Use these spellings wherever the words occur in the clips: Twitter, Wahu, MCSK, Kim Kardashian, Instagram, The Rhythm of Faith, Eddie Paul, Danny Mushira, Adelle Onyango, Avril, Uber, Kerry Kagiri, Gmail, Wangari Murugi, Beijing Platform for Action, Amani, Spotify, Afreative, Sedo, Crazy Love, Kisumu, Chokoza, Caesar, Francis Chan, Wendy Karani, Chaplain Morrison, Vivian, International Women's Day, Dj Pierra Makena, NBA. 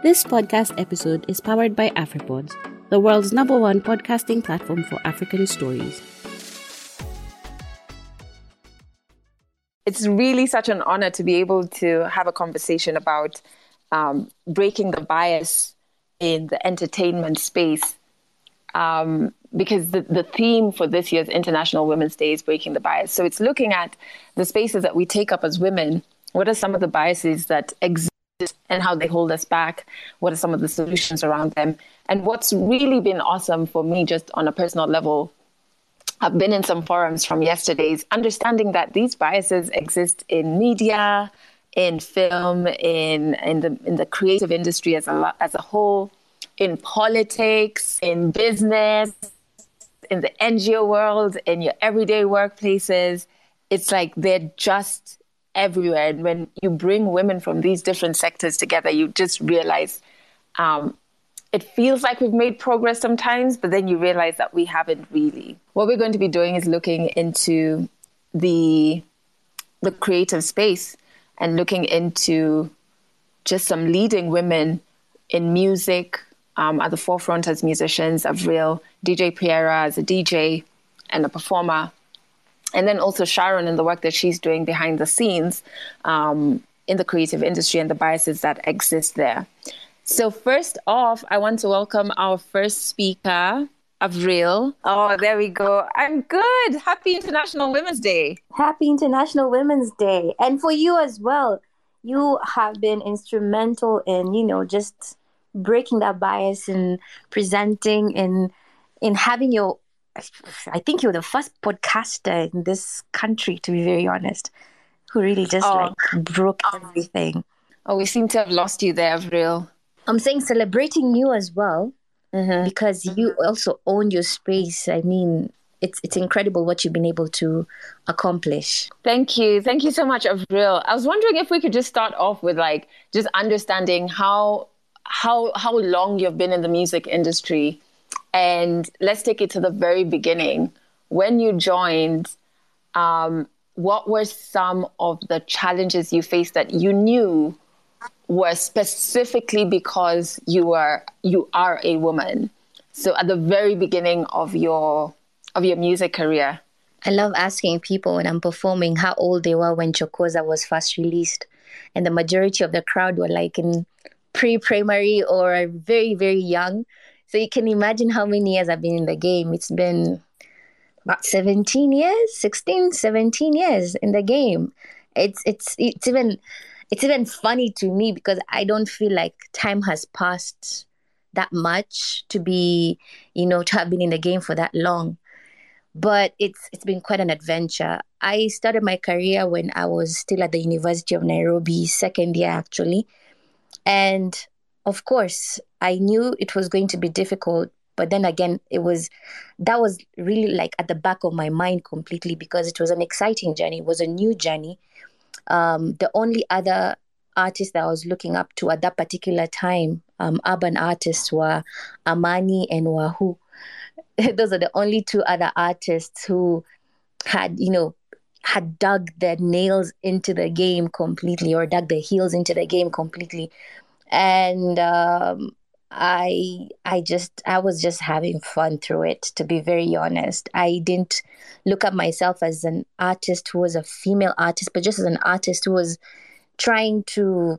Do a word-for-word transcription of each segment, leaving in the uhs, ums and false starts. This podcast episode is powered by Afripods, the world's number one podcasting platform for African stories. It's really such an honor to be able to have a conversation about um, breaking the bias in the entertainment space, um, because the, the theme for this year's International Women's Day is breaking the bias. So it's looking at the spaces that we take up as women. What are some of the biases that exist and how they hold us back? What are some of the solutions around them? And what's really been awesome for me, just on a personal level, I've been in some forums from yesterday's, understanding that these biases exist in media, in film, in in the in the creative industry as a as a whole, in politics, in business, in the N G O world, in your everyday workplaces. It's like they're just everywhere. And when you bring women from these different sectors together, you just realize um, it feels like we've made progress sometimes, but then you realize that we haven't really. What we're going to be doing is looking into the the creative space and looking into just some leading women in music, um, at the forefront as musicians. Avril, D J Pierra as a D J and a performer. And then also Sharon and the work that she's doing behind the scenes um, in the creative industry and the biases that exist there. So first off, I want to welcome our first speaker, Avril. Oh, there we go. I'm good. Happy International Women's Day. Happy International Women's Day. And for you as well. You have been instrumental in, you know, just breaking that bias and presenting and in, in having your, I think you're the first podcaster in this country, to be very honest, who really just oh. like broke everything. Oh, we seem to have lost you there, Avril. I'm saying celebrating you as well, mm-hmm. because you also own your space. I mean, it's it's incredible what you've been able to accomplish. Thank you. Thank you so much, Avril. I was wondering if we could just start off with like just understanding how how how long you've been in the music industry. And let's take it to the very beginning. When you joined, um, what were some of the challenges you faced that you knew were specifically because you were you are a woman? So at the very beginning of your of your music career. I love asking people when I'm performing how old they were when Chokoza was first released. And the majority of the crowd were like in pre-primary or very, very young. So you can imagine how many years I've been in the game. It's been about seventeen years, sixteen, seventeen years in the game. It's it's it's even it's even funny to me because I don't feel like time has passed that much to be, you know, to have been in the game for that long. But it's it's been quite an adventure. I started my career when I was still at the University of Nairobi, second year actually. And of course, I knew it was going to be difficult, but then again, it was that was really like at the back of my mind completely because it was an exciting journey. It was a new journey. Um, the only other artists that I was looking up to at that particular time, um, urban artists, were Amani and Wahu. Those are the only two other artists who had, you know, had dug their nails into the game completely or dug their heels into the game completely. And um, I, I just, I was just having fun through it. To be very honest, I didn't look at myself as an artist who was a female artist, but just as an artist who was trying to,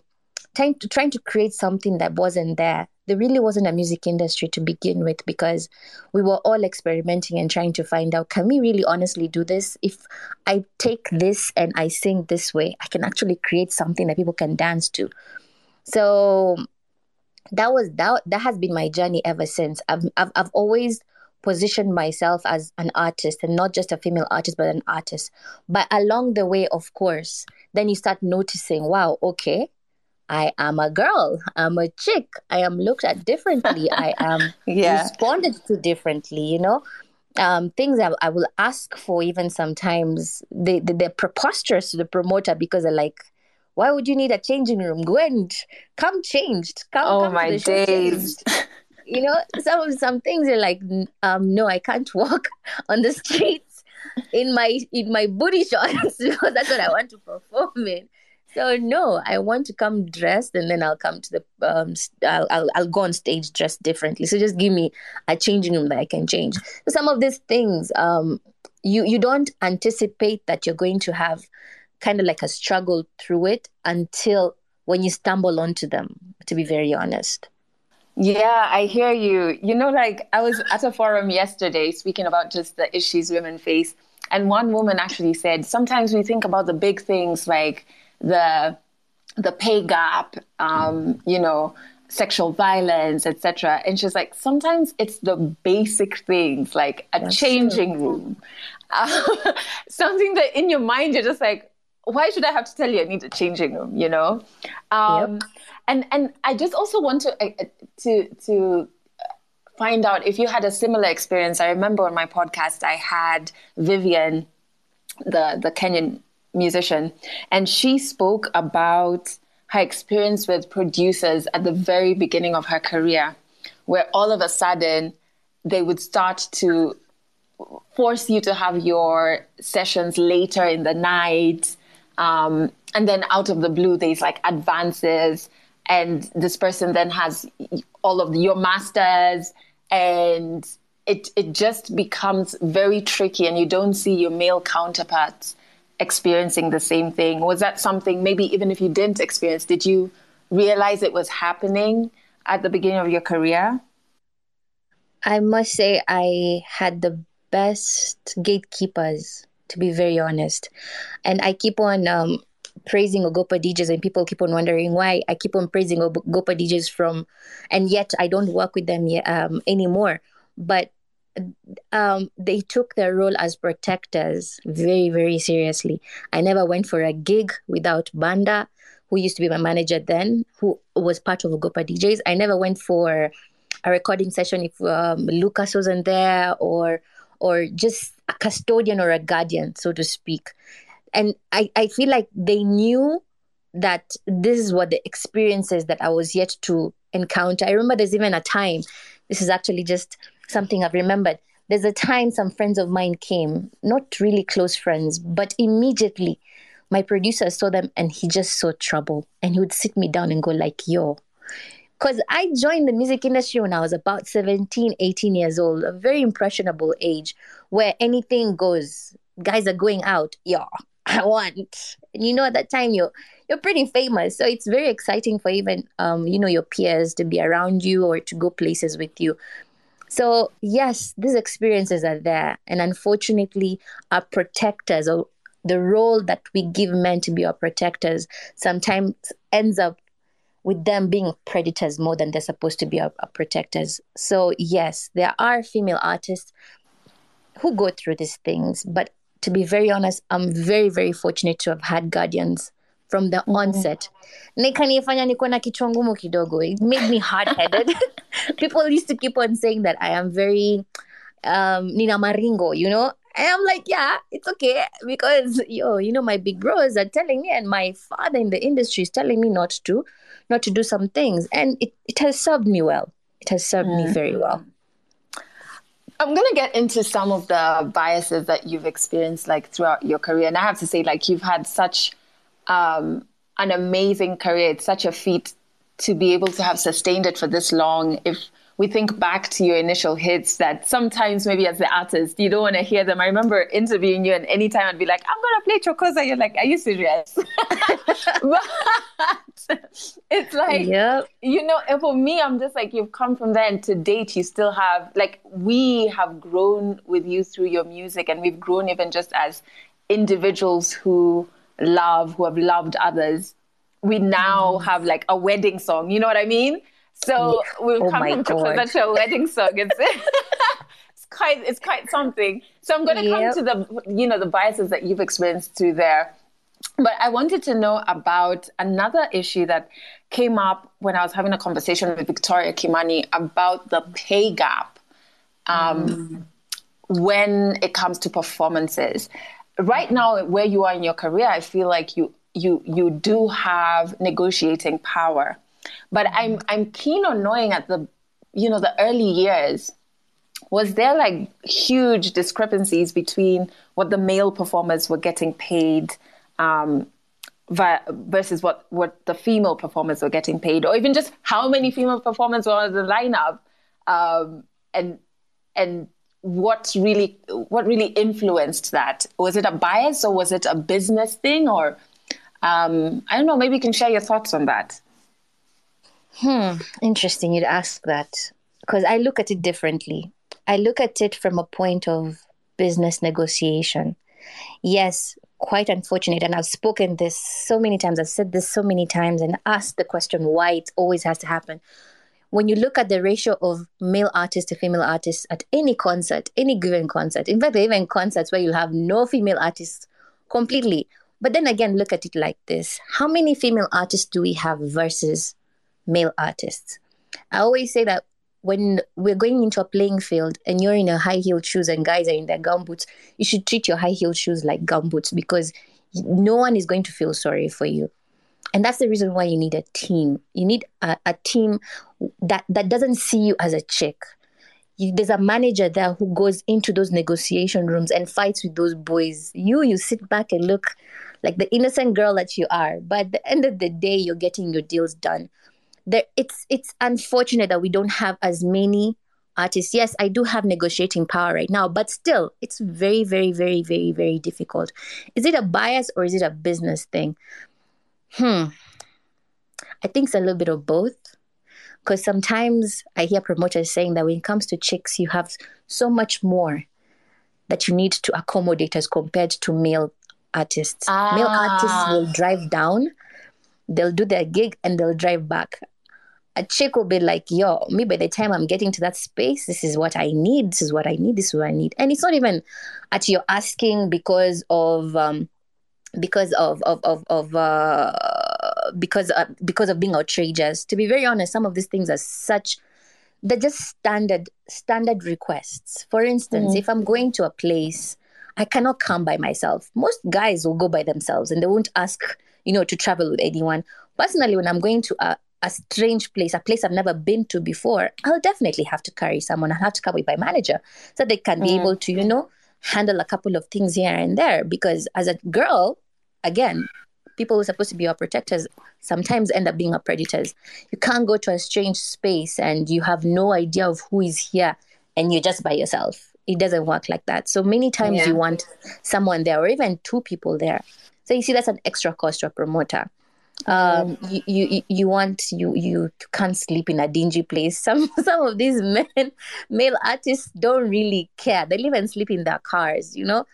trying to, trying to create something that wasn't there. There really wasn't a music industry to begin with because we were all experimenting and trying to find out, can we really honestly do this? If I take this and I sing this way, I can actually create something that people can dance to. So that was that. That has been my journey ever since. I've, I've I've always positioned myself as an artist, and not just a female artist, but an artist. But along the way, of course, then you start noticing, wow, okay, I am a girl. I'm a chick. I am looked at differently. I am yeah. responded to differently. You know, um, things that I will ask for even sometimes they, they they're preposterous to the promoter because they're like, why would you need a changing room? Go and come changed. Come, oh, come my days. You know, some some things are like, um, no, I can't walk on the streets in my in my booty shorts because that's what I want to perform in. So no, I want to come dressed, and then I'll come to the, um, I'll, I'll, I'll go on stage dressed differently. So just give me a changing room that I can change. So some of these things, um, you, you don't anticipate that you're going to have kind of like a struggle through it until when you stumble onto them, to be very honest. Yeah, I hear you. You know, like I was at a forum yesterday speaking about just the issues women face. And one woman actually said, sometimes we think about the big things like the the pay gap, um, you know, sexual violence, et cetera. And she's like, sometimes it's the basic things like a That's changing true. room, um, something that in your mind, you're just like, why should I have to tell you I need a changing room, you know? Um, yep. And and I just also want to uh, to to find out if you had a similar experience. I remember on my podcast, I had Vivian, the, the Kenyan musician, and she spoke about her experience with producers at the very beginning of her career, where all of a sudden they would start to force you to have your sessions later in the night. Um, and then out of the blue, there's like advances, and this person then has all of your masters, and it it just becomes very tricky, and you don't see your male counterparts experiencing the same thing. Was that something, maybe even if you didn't experience, did you realize it was happening at the beginning of your career? I must say I had the best gatekeepers, to be very honest. And I keep on um, praising Ogopa D Js, and people keep on wondering why I keep on praising Ogopa D Js from, and yet I don't work with them yet, um, anymore. But um, they took their role as protectors very, very seriously. I never went for a gig without Banda, who used to be my manager then, who was part of Ogopa D Js. I never went for a recording session if um, Lucas wasn't there, or or just a custodian or a guardian, so to speak. And I, I feel like they knew that this is what the experience is that I was yet to encounter. I remember there's even a time, this is actually just something I've remembered. There's a time some friends of mine came, not really close friends, but immediately my producer saw them and he just saw trouble. And he would sit me down and go like, yo, because I joined the music industry when I was about seventeen, eighteen years old, a very impressionable age where anything goes. Guys are going out. Yeah, I want. And you know, at that time, you're, you're pretty famous. So it's very exciting for even, um, you know, your peers to be around you or to go places with you. So, yes, these experiences are there. And unfortunately, our protectors, or the role that we give men to be our protectors, sometimes ends up with them being predators more than they're supposed to be our, our protectors. So yes, there are female artists who go through these things. But to be very honest, I'm very, very fortunate to have had guardians from the onset. It made me hard-headed. People used to keep on saying that I am very um, Nina Maringo, you know? And I'm like, yeah, it's okay. Because, yo, you know, my big bros are telling me, and my father in the industry is telling me not to. not to do some things. And it, it has served me well. It has served mm. me very well. I'm going to get into some of the biases that you've experienced like throughout your career. And I have to say, like, you've had such um, an amazing career. It's such a feat to be able to have sustained it for this long. If we think back to your initial hits that sometimes maybe as the artist, you don't want to hear them. I remember interviewing you, and anytime I'd be like, I'm going to play Chokoza. You're like, are you serious? But it's like, yep. You know, and for me, I'm just like, you've come from there, and to date, you still have, like, we have grown with you through your music, and we've grown even just as individuals who love, who have loved others. We now mm. have like a wedding song. You know what I mean? So we've oh come from Chokoza to a wedding song. It's, it's quite, it's quite something. So I'm going to yep. come to the, you know, the biases that you've experienced through there. But I wanted to know about another issue that came up when I was having a conversation with Victoria Kimani about the pay gap um, mm. when it comes to performances. Right now, where you are in your career, I feel like you you you do have negotiating power. But I'm I'm keen on knowing at the, you know, the early years, was there like huge discrepancies between what the male performers were getting paid um, via, versus what, what the female performers were getting paid, or even just how many female performers were on the lineup, um, and and what really what really influenced that? Was it a bias, or was it a business thing, or um, I don't know? Maybe you can share your thoughts on that. Hmm, interesting you'd ask that, because I look at it differently. I look at it from a point of business negotiation. Yes, quite unfortunate, and I've spoken this so many times, I've said this so many times, and asked the question why it always has to happen. When you look at the ratio of male artists to female artists at any concert, any given concert, in fact, even concerts where you have no female artists completely. But then again, look at it like this. How many female artists do we have versus male artists? I always say that when we're going into a playing field and you're in a high-heeled shoes and guys are in their gumboots, you should treat your high-heeled shoes like gumboots, because no one is going to feel sorry for you. And that's the reason why you need a team. You need a, a team that, that doesn't see you as a chick. You, there's a manager there who goes into those negotiation rooms and fights with those boys. You, you sit back and look like the innocent girl that you are. But at the end of the day, you're getting your deals done. There, it's it's unfortunate that we don't have as many artists. Yes, I do have negotiating power right now, but still, it's very, very, very, very, very difficult. Is it a bias or is it a business thing? Hmm. I think it's a little bit of both, because sometimes I hear promoters saying that when it comes to chicks, you have so much more that you need to accommodate as compared to male artists. Ah. Male artists will drive down, they'll do their gig, and they'll drive back. A chick will be like, yo, me by the time I'm getting to that space, this is what I need, this is what I need, this is what I need. And it's not even at your asking because of um, because of of of, of uh, because uh, because of being outrageous. To be very honest, some of these things are such, they're just standard standard requests. For instance, mm-hmm. if I'm going to a place, I cannot come by myself. Most guys will go by themselves and they won't ask, you know, to travel with anyone. Personally, when I'm going to a, a strange place, a place I've never been to before, I'll definitely have to carry someone. I'll have to come with my manager so they can be mm. able to, you know, handle a couple of things here and there. Because as a girl, again, people who are supposed to be our protectors sometimes end up being our predators. You can't go to a strange space and you have no idea of who is here and you're just by yourself. It doesn't work like that. So many times yeah. you want someone there or even two people there. So you see, that's an extra cost to a promoter. Um, you, you you want you you can't sleep in a dingy place. Some some of these men, male artists, don't really care. They live and sleep in their cars. You know,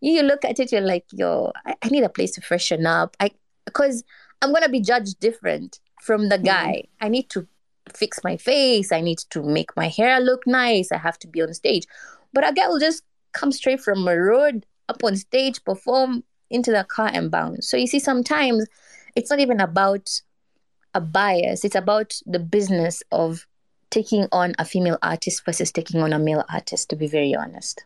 you look at it, you're like, yo, I, I need a place to freshen up. I because I'm gonna be judged different from the guy. Mm. I need to fix my face. I need to make my hair look nice. I have to be on stage. But a guy will just come straight from a road up on stage, perform, into the car and bounce. So you see, sometimes it's not even about a bias. It's about the business of taking on a female artist versus taking on a male artist, to be very honest.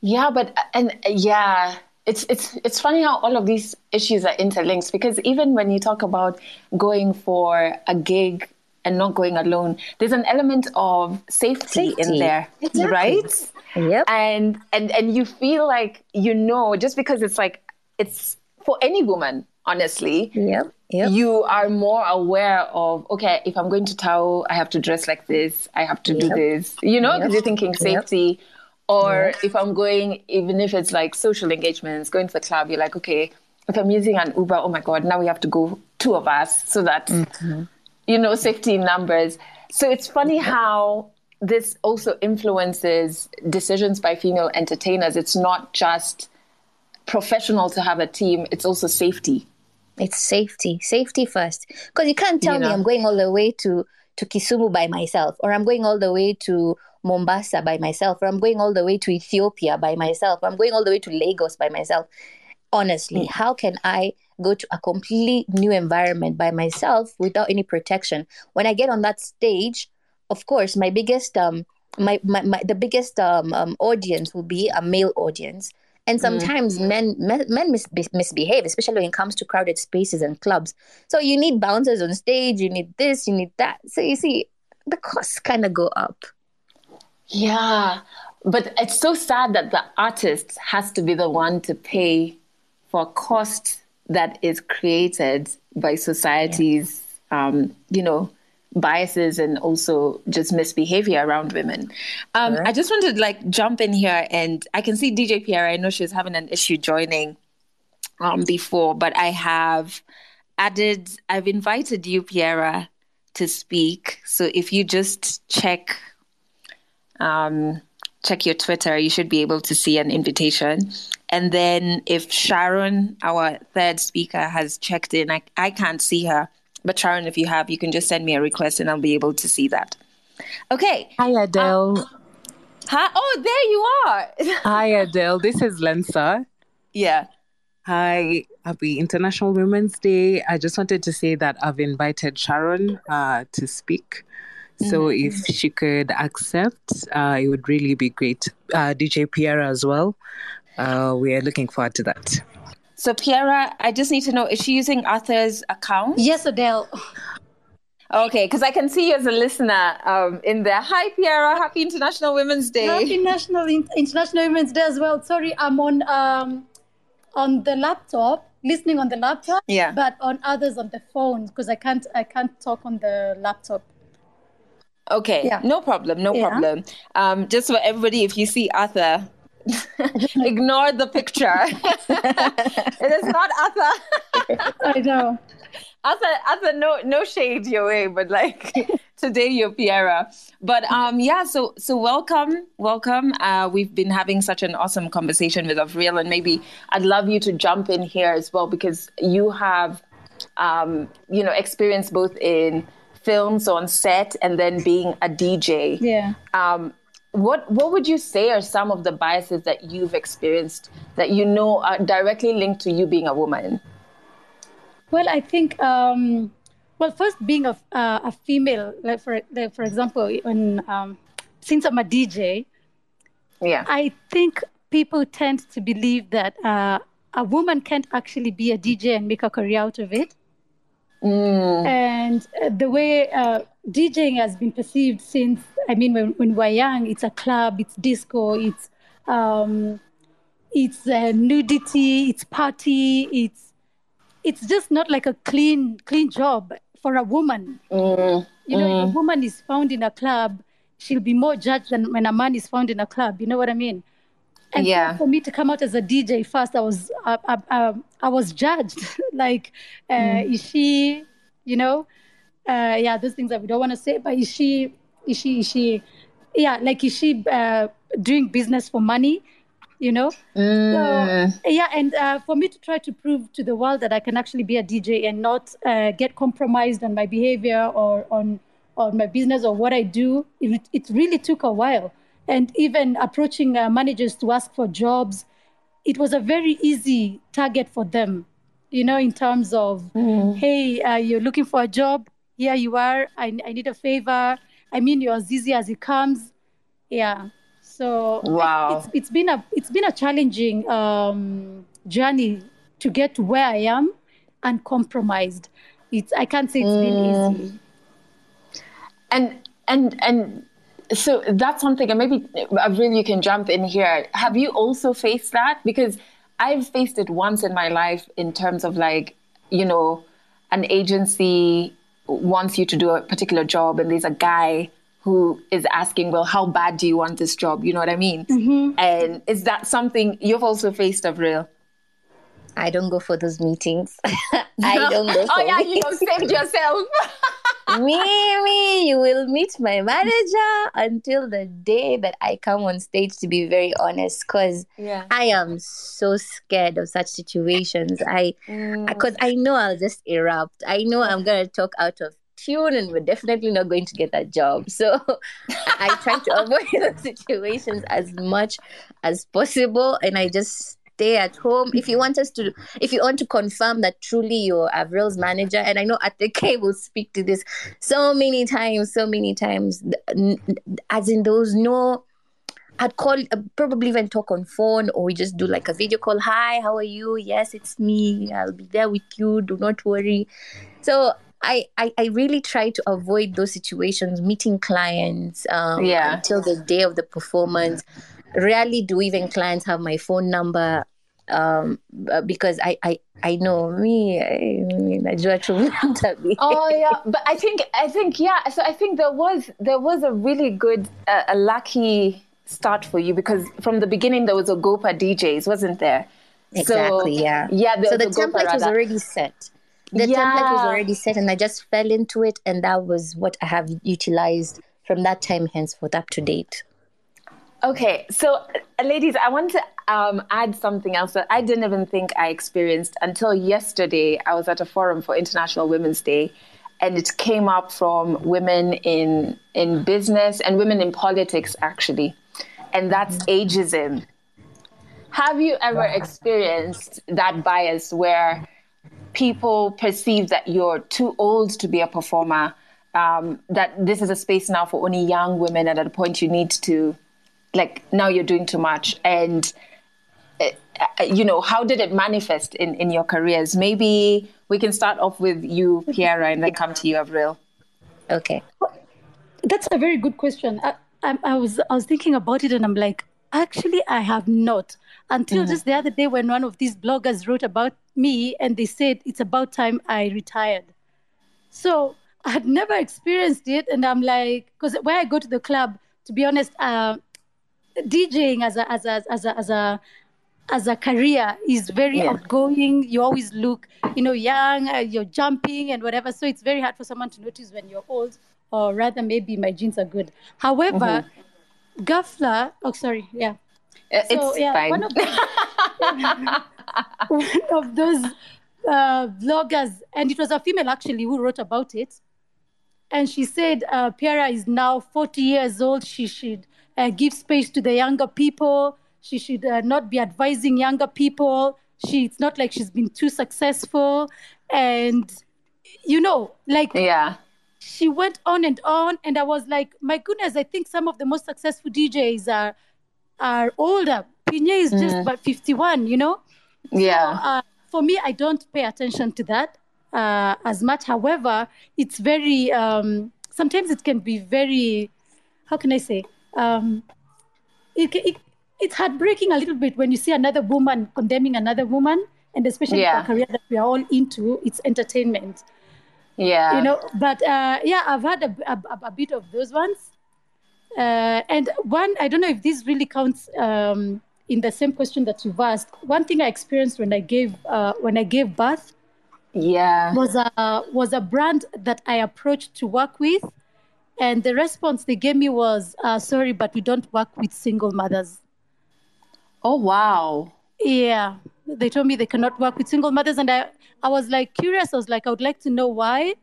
Yeah, but and yeah, it's it's it's funny how all of these issues are interlinked, because even when you talk about going for a gig and not going alone, there's an element of safety, safety. in there, exactly. right? Yep. And, and and you feel like, you know, just because it's like, it's for any woman, honestly, yep. Yep. you are more aware of, okay, if I'm going to Tao, I have to dress like this, I have to yep. do this, you know, because yep. you're thinking safety. Yep. Or yep. if I'm going, even if it's like social engagements, going to the club, you're like, okay, if I'm using an Uber, oh my God, now we have to go two of us so that... Mm-hmm. you know, safety in numbers. So it's funny how this also influences decisions by female entertainers. It's not just professional to have a team. It's also safety. It's safety. Safety first. Because you can't tell you me know. I'm going all the way to, to Kisumu by myself, or I'm going all the way to Mombasa by myself, or I'm going all the way to Ethiopia by myself, or I'm going all the way to Lagos by myself. Honestly, mm. how can I go to a completely new environment by myself without any protection? When I get on that stage, of course, my biggest, um, my, my, my the biggest um, um audience will be a male audience, and sometimes mm. men men, men mis- misbehave, especially when it comes to crowded spaces and clubs. So you need bouncers on stage, you need this, you need that. So you see, the costs kind of go up. Yeah, but it's so sad that the artist has to be the one to pay for costs that is created by society's, yeah. um, you know, biases and also just misbehavior around women. Um, right. I just wanted to like jump in here, and I can see D J Pierra. I know she's having an issue joining um, before, but I have added, I've invited you, Pierra, to speak. So if you just check, um, check your Twitter, you should be able to see an invitation. And then if Sharon, our third speaker, has checked in, I, I can't see her. But Sharon, if you have, you can just send me a request and I'll be able to see that. Okay. Hi, Adelle. Um, hi. Oh, there you are. Hi, Adelle. This is Lensa. Yeah. Hi. Happy International Women's Day. I just wanted to say that I've invited Sharon uh, to speak. So mm-hmm. if she could accept, uh, it would really be great. Uh, D J Pierra as well. Uh, we are looking forward to that. So, Pierra, I just need to know, is she using Arthur's account? Yes, Adelle. Okay, because I can see you as a listener um, in there. Hi, Pierra. Happy International Women's Day. Happy National in- International Women's Day as well. Sorry, I'm on um, on the laptop, listening on the laptop, yeah. but on others on the phone, because I can't I can't talk on the laptop. Okay, yeah. no problem, no yeah. problem. Um, just for everybody, if you see Arthur... ignore the picture. It is not Arthur. I know. Arthur, Arthur, no, no shade your way, but like today you're Pierra. But um, yeah. So, so welcome, welcome. Uh, we've been having such an awesome conversation with Avril, and maybe I'd love you to jump in here as well, because you have, um, you know, experience both in films on set and then being a D J. Yeah. Um. What what would you say are some of the biases that you've experienced that you know are directly linked to you being a woman? Well, I think, um, well, first being a, uh, a female, like for for example, when, um, since I'm a D J, yeah, I think people tend to believe that uh, a woman can't actually be a D J and make a career out of it. Mm. And the way uh, DJing has been perceived since, I mean, when, when we're young, it's a club, it's disco, it's um, it's uh, nudity, it's party, it's it's just not like a clean clean job for a woman. Mm. You know, mm. if a woman is found in a club, she'll be more judged than when a man is found in a club. You know what I mean? And yeah. for me to come out as a D J first, I was I, I, I, I was judged. Like, uh, mm. is she, you know, uh, yeah, those things that we don't want to say, but is she, is she, is she, yeah, like is she uh, doing business for money, you know? Mm. So, yeah, and uh, for me to try to prove to the world that I can actually be a D J and not uh, get compromised on my behavior or on, on my business or what I do, it, it really took a while. And even approaching uh, managers to ask for jobs, it was a very easy target for them, you know, in terms of, mm. hey, uh, you're looking for a job. Here you are. I, I need a favor. I mean, you're as easy as it comes. Yeah. So wow. it's, it's been a it's been a challenging um, journey to get to where I am uncompromised. It's I can't say it's mm. been easy. And and and. So that's something, and maybe Avril, you can jump in here. Have you also faced that? Because I've faced it once in my life in terms of like, you know, an agency wants you to do a particular job and there's a guy who is asking, well, how bad do you want this job? You know what I mean? Mm-hmm. And is that something you've also faced, Avril? I don't go for those meetings. I don't go for Oh, yeah, you saved yourself. me, me, you will meet my manager until the day that I come on stage, to be very honest, because yeah. I am so scared of such situations. I, because mm. I know I'll just erupt. I know I'm going to talk out of tune and we're definitely not going to get that job. So I try to avoid those situations as much as possible. And I just... stay at home. If you want us to, if you want to confirm that truly you're Avril's manager, and I know Ateke will speak to this so many times, so many times, as in those no, I'd call, probably even talk on phone, or we just do like a video call. Hi, how are you? Yes, it's me. I'll be there with you. Do not worry. So I, I, I really try to avoid those situations, meeting clients um, yeah. until the day of the performance. Rarely do even clients have my phone number. um, because I, I, I know me. I mean, I Oh yeah, but I think I think yeah. So I think there was there was a really good uh, a lucky start for you, because from the beginning there was Ogopa D Js, wasn't there? Exactly. So, yeah. Yeah. So the template rather. was already set. The yeah. template was already set, and I just fell into it, and that was what I have utilized from that time henceforth up to date. Okay, so uh, ladies, I want to um, add something else that I didn't even think I experienced until yesterday. I was at a forum for International Women's Day, and it came up from women in in business and women in politics, actually, and that's ageism. Have you ever experienced that bias where people perceive that you're too old to be a performer, um, that this is a space now for only young women, and at a point you need to, like, now you're doing too much? And, uh, you know, how did it manifest in, in your careers? Maybe we can start off with you, Pierra, and then come to you, Avril. Okay. That's a very good question. I, I, I was I was thinking about it, and I'm like, actually, I have not. Until mm-hmm. just the other day when one of these bloggers wrote about me and they said, it's about time I retired. So I had never experienced it. And I'm like, because when I go to the club, to be honest, uh, DJing as a, as a, as a, as a, as a career is very yeah. outgoing. You always look, you know, young, uh, you're jumping and whatever. So it's very hard for someone to notice when you're old, or rather maybe my jeans are good. However, mm-hmm. Gaffler, oh, sorry. Yeah. It's so, yeah, fine. One of those, one of those uh, bloggers, and it was a female actually who wrote about it. And she said, uh, Pierra is now forty years old. She should uh, give space to the younger people. She should uh, not be advising younger people. She, it's not like she's been too successful. And, you know, like... yeah. She went on and on. And I was like, my goodness, I think some of the most successful D Js are... are older. Pinye is just mm. about fifty-one, you know? Yeah. So, uh, for me, I don't pay attention to that uh, as much. However, it's very, um, sometimes it can be very, how can I say? Um, it, it It's heartbreaking a little bit when you see another woman condemning another woman, and especially yeah. the career that we are all into, it's entertainment. Yeah. You know, but uh, yeah, I've had a, a, a bit of those ones. Uh, and one, I don't know if this really counts um, in the same question that you've asked. One thing I experienced when I gave uh, when I gave birth, yeah, was a was a brand that I approached to work with, and the response they gave me was, uh, "Sorry, but we don't work with single mothers." Oh wow! Yeah, they told me they cannot work with single mothers, and I I was like curious. I was like, I would like to know why.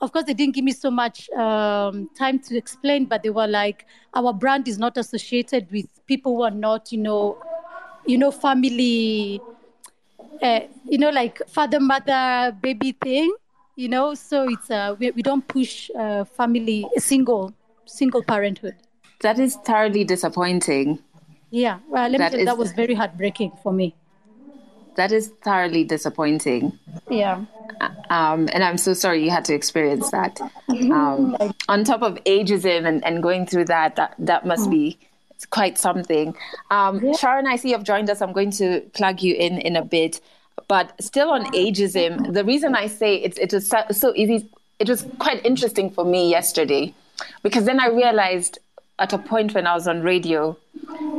Of course, they didn't give me so much um, time to explain, but they were like, our brand is not associated with people who are not, you know, you know, family, uh, you know, like father, mother, baby thing, you know. So it's uh, we, we don't push uh, family, single, single parenthood. That is thoroughly disappointing. Yeah, well, let that me tell you, is... that was very heartbreaking for me. That is thoroughly disappointing. Yeah. Um, and I'm so sorry you had to experience that. Um, on top of ageism and, and going through that, that, that must be quite something. Um, Sharon, I see you've joined us. I'm going to plug you in in a bit. But still on ageism, the reason I say it, it was so, so easy, it was quite interesting for me yesterday, because then I realized at a point when I was on radio,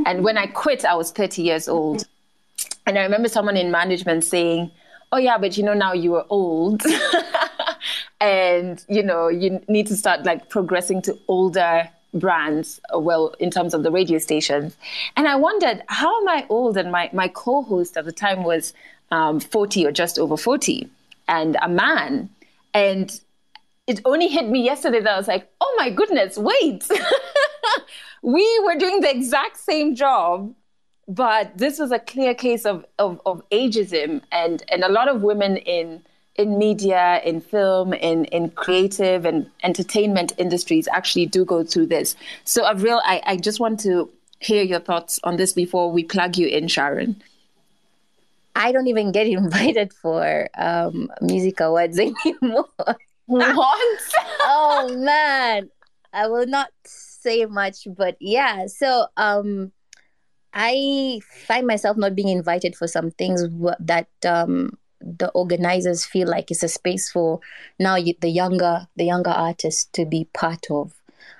and when I quit, I was thirty years old. And I remember someone in management saying, oh, yeah, but, you know, now you are old and, you know, you need to start like progressing to older brands, well, in terms of the radio stations. And I wondered, how am I old? And my, my co-host at the time was um, forty or just over forty, and a man. And it only hit me yesterday that I was like, oh, my goodness, wait, we were doing the exact same job. But this was a clear case of, of, of ageism, and, and a lot of women in in media, in film, in, in creative and entertainment industries actually do go through this. So, Avril, I, I just want to hear your thoughts on this before we plug you in, Sharon. I don't even get invited for um, music awards anymore. What? Oh, man. I will not say much, but yeah. So, um... I find myself not being invited for some things that um, the organizers feel like it's a space for now the younger the younger artists to be part of.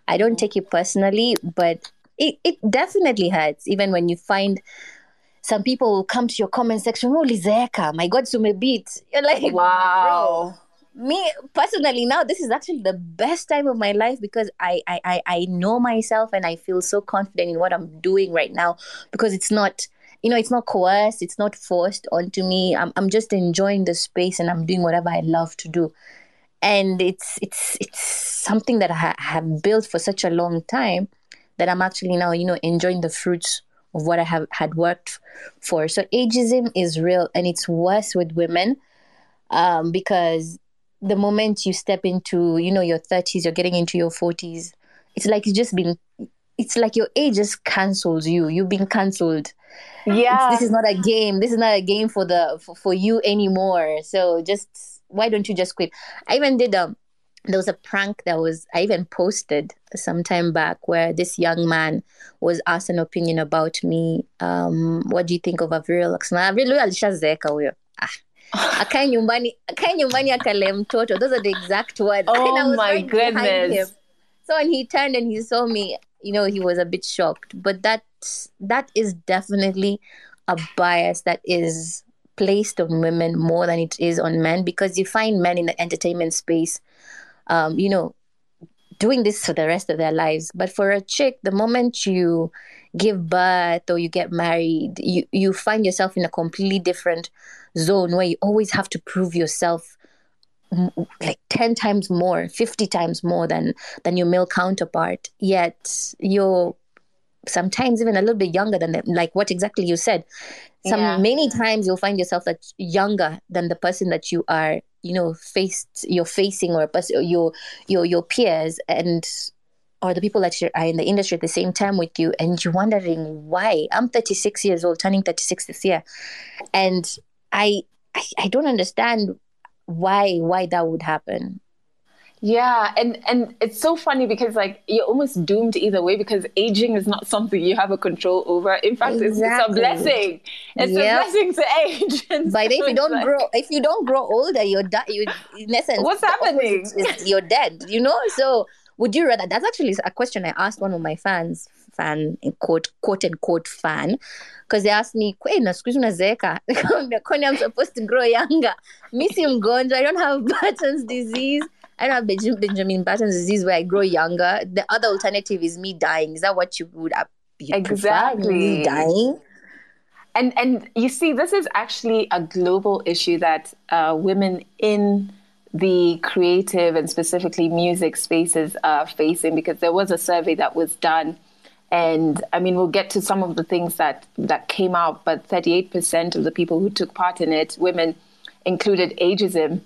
I don't take it personally, but it, it definitely hurts. Even when you find some people will come to your comment section, oh, Lizeka, my God, so beat. You're like, wow. Bro, me personally now, this is actually the best time of my life because I, I, I, I know myself and I feel so confident in what I'm doing right now because it's not, you know, it's not coerced. It's not forced onto me. I'm I'm just enjoying the space and I'm doing whatever I love to do. And it's it's it's something that I ha- have built for such a long time that I'm actually now, you know, enjoying the fruits of what I have had worked for. So ageism is real, and it's worse with women um, because the moment you step into, you know, your thirties, you're getting into your forties. It's like it's just been. It's like your age just cancels you. You've been cancelled. Yeah, it's, this is not a game. This is not a game for the for, for you anymore. So just. Why don't you just quit? I even did, um, there was a prank that was, I even posted some time back where this young man was asked an opinion about me. Um, what do you think of Avril? Avril, alishazeka huyo. Akae nyumbani, akae nyumbani akale mtoto. Those are the exact words. Oh my right goodness. So when he turned and he saw me, you know, he was a bit shocked. But that that is definitely a bias that is placed on women more than it is on men, because you find men in the entertainment space, um, you know, doing this for the rest of their lives. But for a chick, the moment you give birth or you get married, you, you find yourself in a completely different zone where you always have to prove yourself like ten times more, fifty times more than, than your male counterpart. Yet you're sometimes even a little bit younger than them, like what exactly you said. Some yeah. Many times you'll find yourself that younger than the person that you are, you know, faced, you're facing, or a person, or your your your peers and or the people that are in the industry at the same time with you, and you're wondering why. I'm thirty-six years old, turning thirty-six this year, and I I, I don't understand why why that would happen. Yeah, and, and it's so funny because, like, you're almost doomed either way because aging is not something you have a control over. In fact, exactly. it's, it's a blessing. It's yep. a blessing to age. And By then, if you don't like... grow, if you don't grow older, you're di- you, in essence, what's happening? Is, you're dead. You know. So, would you rather? That's actually a question I asked one of my fans, fan in quote, quote unquote fan, because they asked me, "Hey, na siku na zeka, I'm supposed to grow younger. Miss him gone. I don't have Barton's disease." I don't have Benjamin Button's disease where I grow younger. The other alternative is me dying. Is that what you would you exactly prefer? Me dying? And and you see, this is actually a global issue that uh, women in the creative and specifically music spaces are facing, because there was a survey that was done, and I mean we'll get to some of the things that that came out, but thirty-eight percent of the people who took part in it, women, included ageism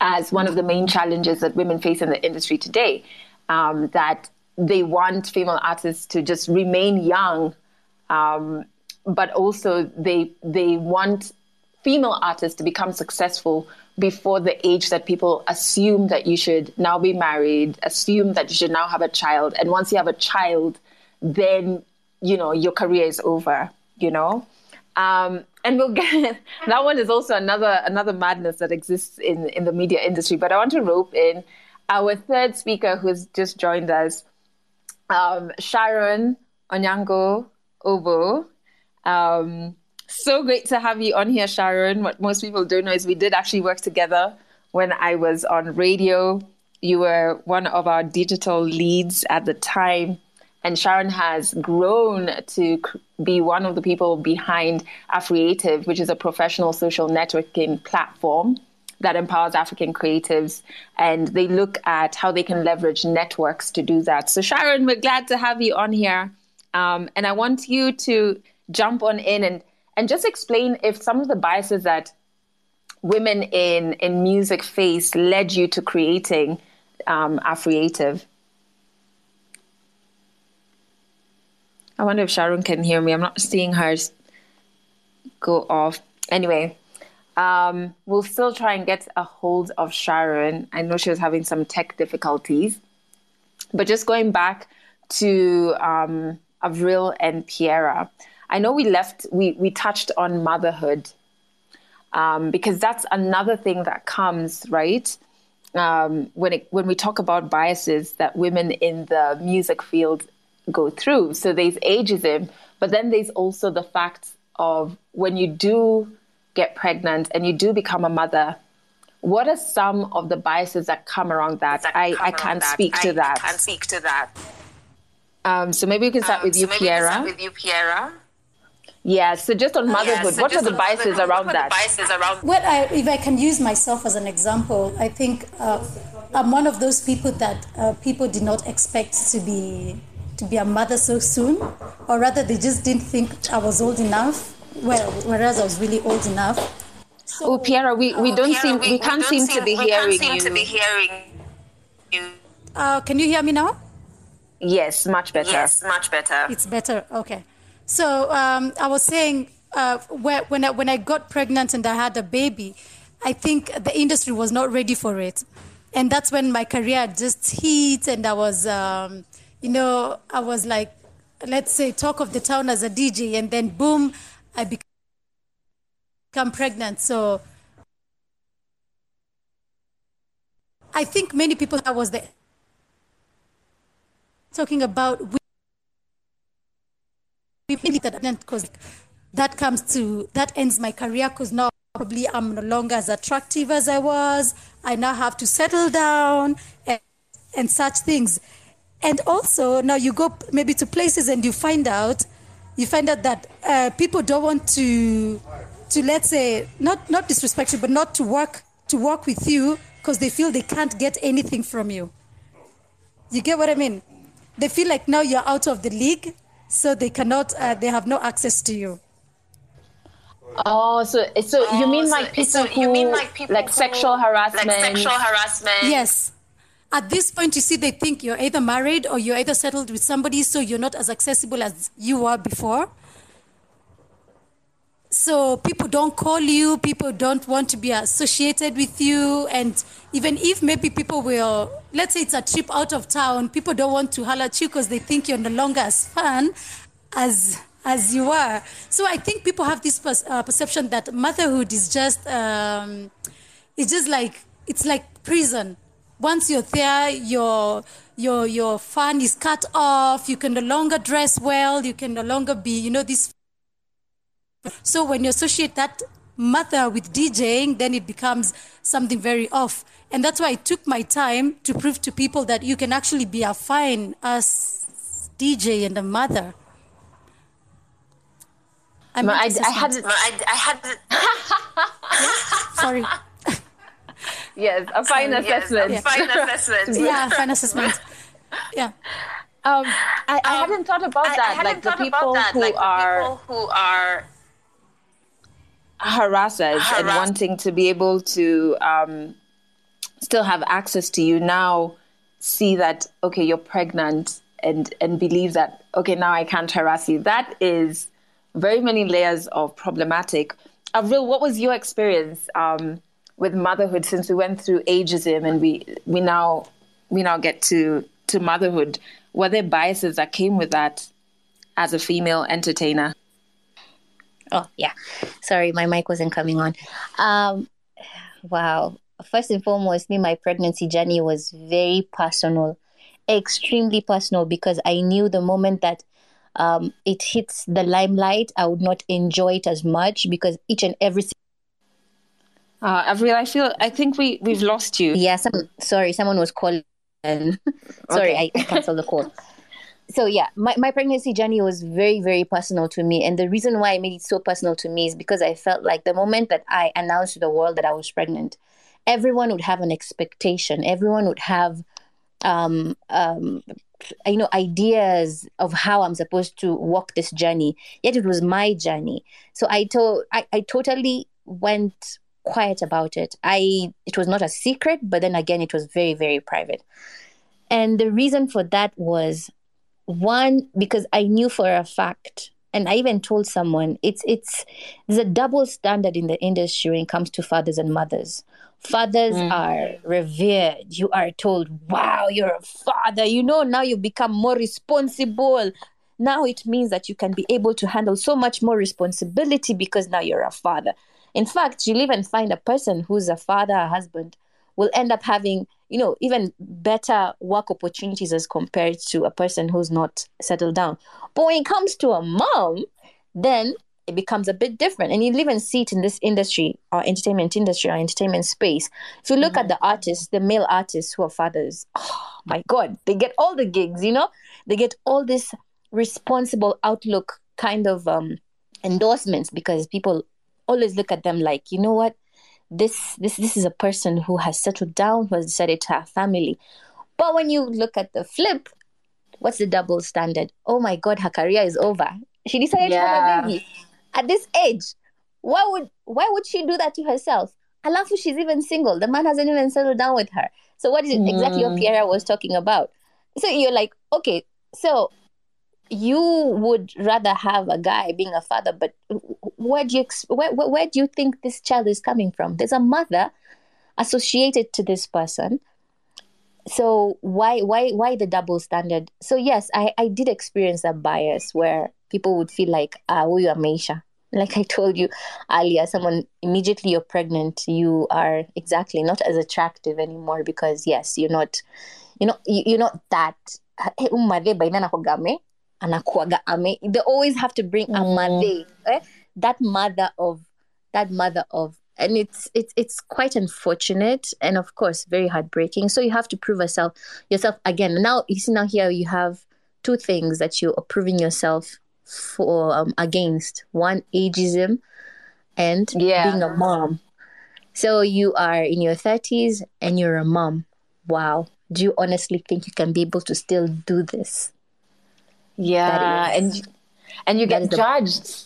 as one of the main challenges that women face in the industry today, um, that they want female artists to just remain young, um, but also they they want female artists to become successful before the age that people assume that you should now be married, assume that you should now have a child. And once you have a child, then, you know, your career is over, you know? Um, and we'll get that one is also another another madness that exists in, in the media industry. But I want to rope in our third speaker who's just joined us, um, Sharon Onyango-Obbo. Um, so great to have you on here, Sharon. What most people don't know is we did actually work together when I was on radio. You were one of our digital leads at the time. And Sharon has grown to be one of the people behind Afreative, which is a professional social networking platform that empowers African creatives. And they look at how they can leverage networks to do that. So Sharon, we're glad to have you on here. Um, and I want you to jump on in and, and just explain if some of the biases that women in, in music face led you to creating um, Afreative. I wonder if Sharon can hear me. I'm not seeing her go off. Anyway, um, we'll still try and get a hold of Sharon. I know she was having some tech difficulties. But just going back to um, Avril and Pierra, I know we left, we, we touched on motherhood, um, because that's another thing that comes, right? Um, when it, when we talk about biases that women in the music field go through. So there's ageism, but then there's also the fact of when you do get pregnant and you do become a mother, what are some of the biases that come around that? that I, come I can't that. speak I to that. I can't speak to that. Um, so maybe we can start um, with you, so Pierra. Start with you, Pierra. Yeah, so just on motherhood, yeah, so what, are the, on motherhood what are the biases around that? Well, I, if I can use myself as an example, I think uh, I'm one of those people that uh, people did not expect to be to be a mother so soon, or rather they just didn't think I was old enough, well, whereas I was really old enough. So, oh, Pierra, we, we don't uh, Pierra, seem, we, we can't we seem, seem to be hearing you. We can't seem to be hearing you. Uh, can you hear me now? Yes, much better. Yes, much better. It's better, okay. So um, I was saying, uh, where, when I, when I got pregnant and I had a baby, I think the industry was not ready for it, and that's when my career just hit. And I was, um, you know, I was like, let's say, talk of the town as a D J, and then boom, I become pregnant. So I think many people I was there talking about. We believe that because that comes to that ends my career, because now probably I'm no longer as attractive as I was. I now have to settle down and, and such things. And also now you go maybe to places and you find out, you find out that uh, people don't want to, to let's say not not disrespect you, but not to work to work with you because they feel they can't get anything from you. You get what I mean? They feel like now you're out of the league. So they cannot, uh, they have no access to you. Oh, so so oh, you mean like people so who, you mean like, people like who, sexual harassment? Like sexual harassment. Yes. At this point, you see, they think you're either married or you're either settled with somebody, so you're not as accessible as you were before. So people don't call you, people don't want to be associated with you, and even if maybe people will, let's say it's a trip out of town, people don't want to holler at you because they think you're no longer as fun as as you were. So I think people have this per- uh, perception that motherhood is just, um, it's just like, it's like prison. Once you're there, your your your fun is cut off, you can no longer dress well, you can no longer be, you know, this. So when you associate that mother with DJing, then it becomes something very off. And that's why I took my time to prove to people that you can actually be a fine as D J and a mother. I, no, I, I had... No, I, I had Sorry. Yes, a fine Sorry, assessment. Yes, a fine assessment. Yeah, fine assessment. Yeah. Um, I, I um, hadn't thought about I, that. I hadn't like thought the people about that. Who like are... the people who are... harassers Harass- and wanting to be able to um, still have access to you now see that, okay, you're pregnant and, and believe that, okay, now I can't harass you. That is very many layers of problematic. Avril, what was your experience um, with motherhood since we went through ageism and we, we now we now get to, to motherhood? Were there biases that came with that as a female entertainer? Oh, yeah. Sorry, my mic wasn't coming on. Um, wow. First and foremost, me, my pregnancy journey was very personal, extremely personal, because I knew the moment that um, it hits the limelight, I would not enjoy it as much because each and every... Uh, Avril, I feel, I think we, we've lost you. Yeah, some, sorry, someone was calling. Sorry, okay. I canceled the call. So, yeah, my, my pregnancy journey was very, very personal to me. And the reason why I made it so personal to me is because I felt like the moment that I announced to the world that I was pregnant, everyone would have an expectation. Everyone would have, um, um, you know, ideas of how I'm supposed to walk this journey. Yet it was my journey. So I, to- I, I totally went quiet about it. I It was not a secret, but then again, it was very, very private. And the reason for that was... one, because I knew for a fact, and I even told someone, it's it's there's a double standard in the industry when it comes to fathers and mothers. Fathers mm. are revered. You are told, wow, you're a father. You know, now you become more responsible. Now it means that you can be able to handle so much more responsibility because now you're a father. In fact, you'll even find a person who's a father, a husband, will end up having, you know, even better work opportunities as compared to a person who's not settled down. But when it comes to a mom, then it becomes a bit different. And you'll even see it in this industry, our entertainment industry, our entertainment space. If you look mm-hmm. at the artists, the male artists who are fathers, oh my God, they get all the gigs, you know? They get all this responsible outlook kind of um, endorsements because people always look at them like, you know what? This this this is a person who has settled down, who has decided to have family. But when you look at the flip, what's the double standard? Oh my God, her career is over. She decided yeah. to have a baby at this age. Why would why would she do that to herself? Alafu, she's even single. The man hasn't even settled down with her. So what is it mm. exactly what Pierra was talking about? So you're like, okay, so you would rather have a guy being a father, but where do you where, where do you think this child is coming from? There's a mother associated to this person, so why why why the double standard? So yes, I, I did experience that bias where people would feel like, ah, we are Meisha. Like I told you earlier, someone immediately you're pregnant, you are exactly not as attractive anymore because yes, you're not, you know, you're not that. They always have to bring a mother, eh? that mother of, that mother of, and it's it's it's quite unfortunate and of course very heartbreaking. So you have to prove yourself yourself again. Now you see now here you have two things that you are proving yourself for um, against: one, ageism, and yeah. being a mom. So you are in your thirties and you're a mom. Wow, do you honestly think you can be able to still do this? Yeah, is, and and you get judged, the,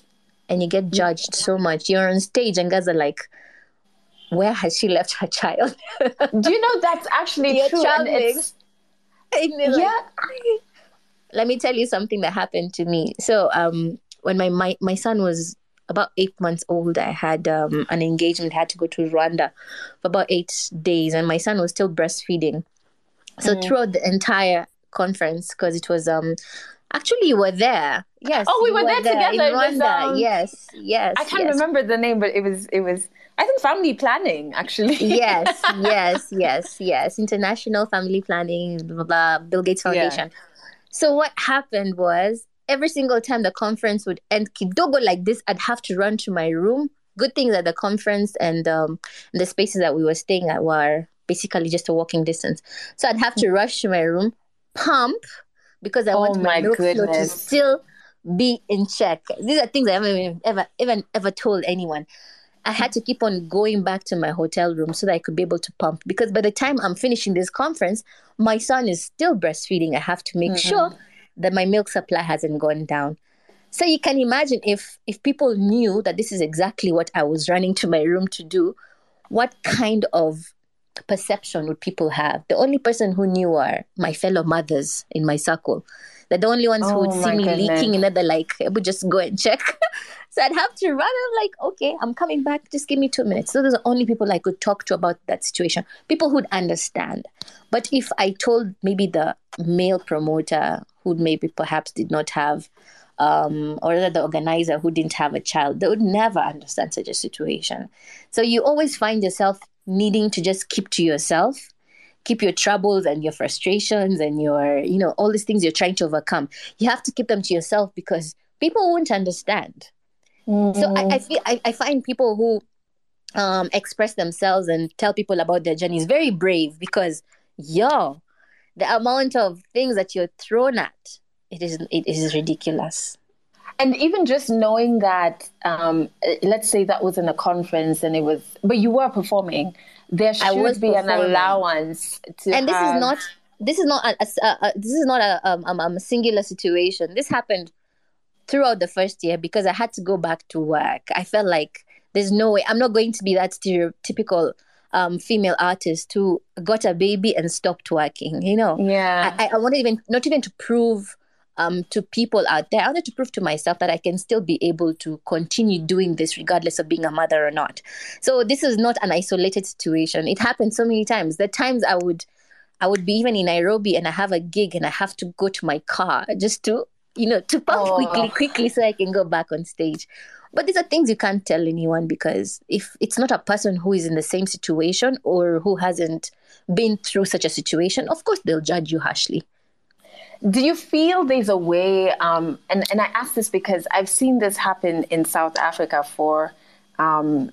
and you get judged so much. You're on stage, and guys are like, "Where has she left her child?" Do you know that's actually Your true? Child and it's, and yeah. Like, let me tell you something that happened to me. So, um, when my my, my son was about eight months old, I had um, an engagement. I had to go to Rwanda for about eight days, and my son was still breastfeeding. So mm. throughout the entire conference, because it was um. Actually, you were there. Yes. Oh, we were, were there, there together in Rwanda. It was, um, yes, yes. I can't yes. remember the name, but it was, it was. I think family planning, actually. yes, yes, yes, yes. International Family Planning, blah, blah, Bill Gates Foundation. Yeah. So what happened was, every single time the conference would end, kidogo like this, I'd have to run to my room. Good thing that the conference and um, the spaces that we were staying at were basically just a walking distance. So I'd have to rush to my room, pump. Because I oh want my, my milk flow to still be in check. These are things I haven't even, ever, even ever told anyone. I had to keep on going back to my hotel room so that I could be able to pump. Because by the time I'm finishing this conference, my son is still breastfeeding. I have to make mm-hmm. sure that my milk supply hasn't gone down. So you can imagine if if people knew that this is exactly what I was running to my room to do, what kind of perception would people have? The only person who knew are my fellow mothers in my circle. They're the only ones oh, who would see me goodness. leaking, and they're like, I would just go and check. So I'd have to run. I'm like, okay, I'm coming back. Just give me two minutes. So those are the only people I could talk to about that situation. People who'd understand. But if I told maybe the male promoter who maybe perhaps did not have, um, or rather the organizer who didn't have a child, they would never understand such a situation. So you always find yourself needing to just keep to yourself, keep your troubles and your frustrations and your, you know, all these things you're trying to overcome. You have to keep them to yourself because people won't understand. Mm-hmm. So I, I feel I, I find people who um, express themselves and tell people about their journeys very brave because yo, the amount of things that you're thrown at, it is it is ridiculous. And even just knowing that, um, let's say that was in a conference and it was, but you were performing, there should I was be performing. an allowance to And this have... is not, this is not, a, a, a, this is not a, um, um, a singular situation. This happened throughout the first year because I had to go back to work. I felt like there's no way, I'm not going to be that stereotypical um, female artist who got a baby and stopped working, you know? Yeah. I, I wanted even, not even to prove Um, to people out there. I wanted to prove to myself that I can still be able to continue doing this regardless of being a mother or not. So this is not an isolated situation. It happened so many times. The times I would I would be even in Nairobi and I have a gig and I have to go to my car just to you know, to pump oh. quickly, quickly so I can go back on stage. But these are things you can't tell anyone, because if it's not a person who is in the same situation or who hasn't been through such a situation, of course, they'll judge you harshly. Do you feel there's a way, um, and, and I ask this because I've seen this happen in South Africa for um,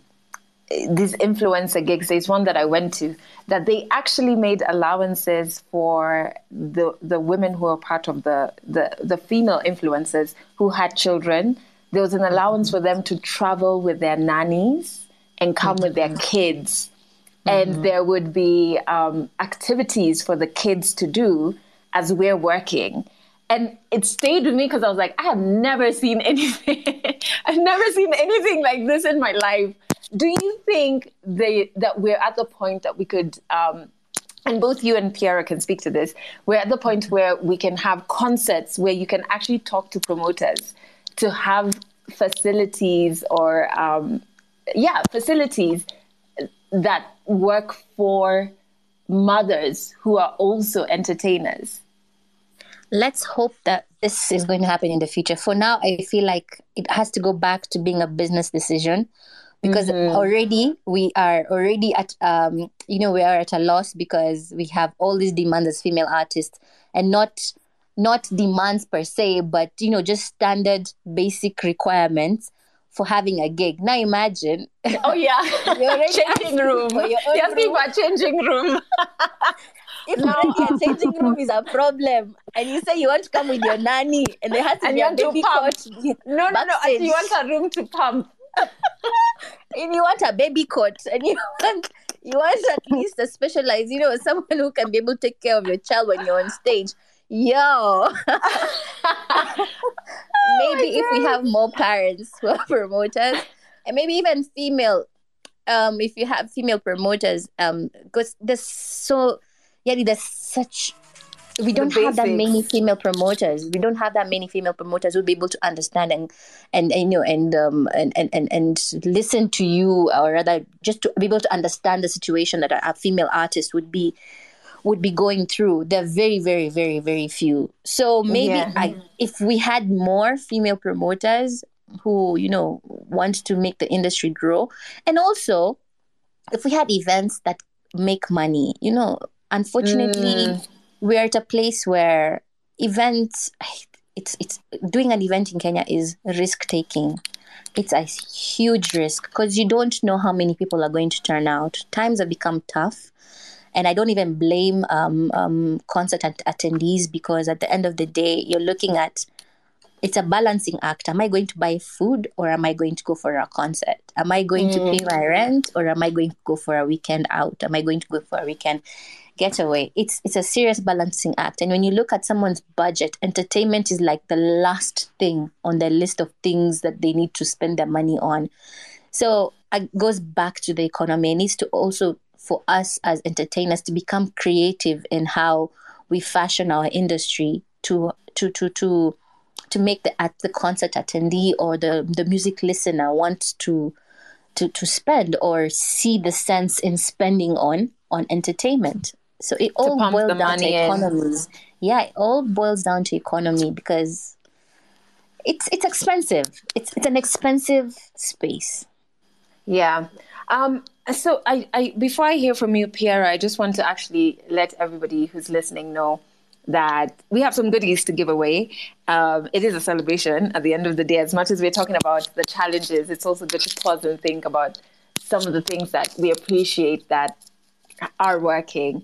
these influencer gigs. There's one that I went to that they actually made allowances for the the women who are part of the, the, the female influencers who had children. There was an allowance for them to travel with their nannies and come mm-hmm. with their kids. Mm-hmm. And there would be um, activities for the kids to do as we're working. And it stayed with me because I was like, I have never seen anything. I've never seen anything like this in my life. Do you think they, that we're at the point that we could, um, and both you and Pierra can speak to this, we're at the point where we can have concerts where you can actually talk to promoters to have facilities or, um, yeah, facilities that work for mothers who are also entertainers? Let's hope that this is going to happen in the future. For now, I feel like it has to go back to being a business decision, because mm-hmm. already we are already at, um, you know, we are at a loss because we have all these demands as female artists, and not not demands per se, but, you know, just standard basic requirements for having a gig. Now imagine. Oh yeah, changing room. You're asking for a changing room. If no. already a changing room is a problem, and you say you want to come with your nanny, and there has to and be a baby coat. No, no, no. You want a room to pump. And you want a baby coat, and you want you want at least a specialized, you know, someone who can be able to take care of your child when you're on stage. Yo. Maybe oh if God. We have more parents who are promoters, and maybe even female, um, if you have female promoters, um, because there's so, yeah, there's such, we don't have that many female promoters. We don't have that many female promoters who'll be able to understand and, and, and you know, and, um, and, and, and, and listen to you, or rather just to be able to understand the situation that a female artist would be, would be going through. They're very, very, very, very few. So maybe yeah. I, if we had more female promoters who, you know, want to make the industry grow. And also, if we had events that make money, you know, unfortunately, mm. we're at a place where events, it's, it's doing an event in Kenya is risk-taking. It's a huge risk because you don't know how many people are going to turn out. Times have become tough. And I don't even blame um, um, concert at- attendees, because at the end of the day, you're looking at, it's a balancing act. Am I going to buy food, or am I going to go for a concert? Am I going mm. to pay my rent, or am I going to go for a weekend out? Am I going to go for a weekend getaway? It's it's a serious balancing act. And when you look at someone's budget, entertainment is like the last thing on their list of things that they need to spend their money on. So it goes back to the economy. It needs to also, for us as entertainers, to become creative in how we fashion our industry to to to to, to make the at the concert attendee or the, the music listener want to, to to spend or see the sense in spending on on entertainment. So it all boils down to economies. Yeah, it all boils down to economy, because it's it's expensive. It's it's an expensive space. Yeah. Um, so I, I, before I hear from you, Pierra, I just want to actually let everybody who's listening know that we have some goodies to give away. Um, it is a celebration at the end of the day. As much as we're talking about the challenges, it's also good to pause and think about some of the things that we appreciate that are working.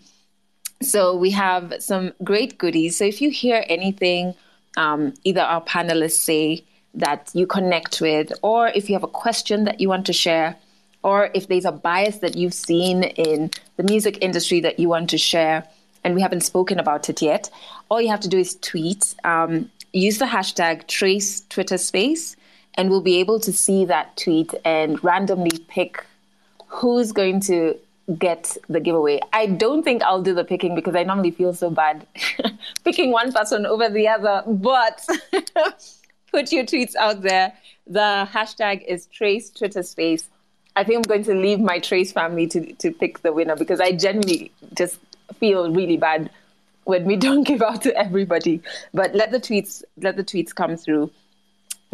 So we have some great goodies. So if you hear anything, um, either our panelists say that you connect with, or if you have a question that you want to share, or if there's a bias that you've seen in the music industry that you want to share, and we haven't spoken about it yet, all you have to do is tweet. Um, use the hashtag Trace Twitter Space, and we'll be able to see that tweet and randomly pick who's going to get the giveaway. I don't think I'll do the picking because I normally feel so bad picking one person over the other, but put your tweets out there. The hashtag is Trace Twitter Space. I think I'm going to leave my Trace family to, to pick the winner, because I genuinely just feel really bad when we don't give out to everybody. But let the tweets, let the tweets come through.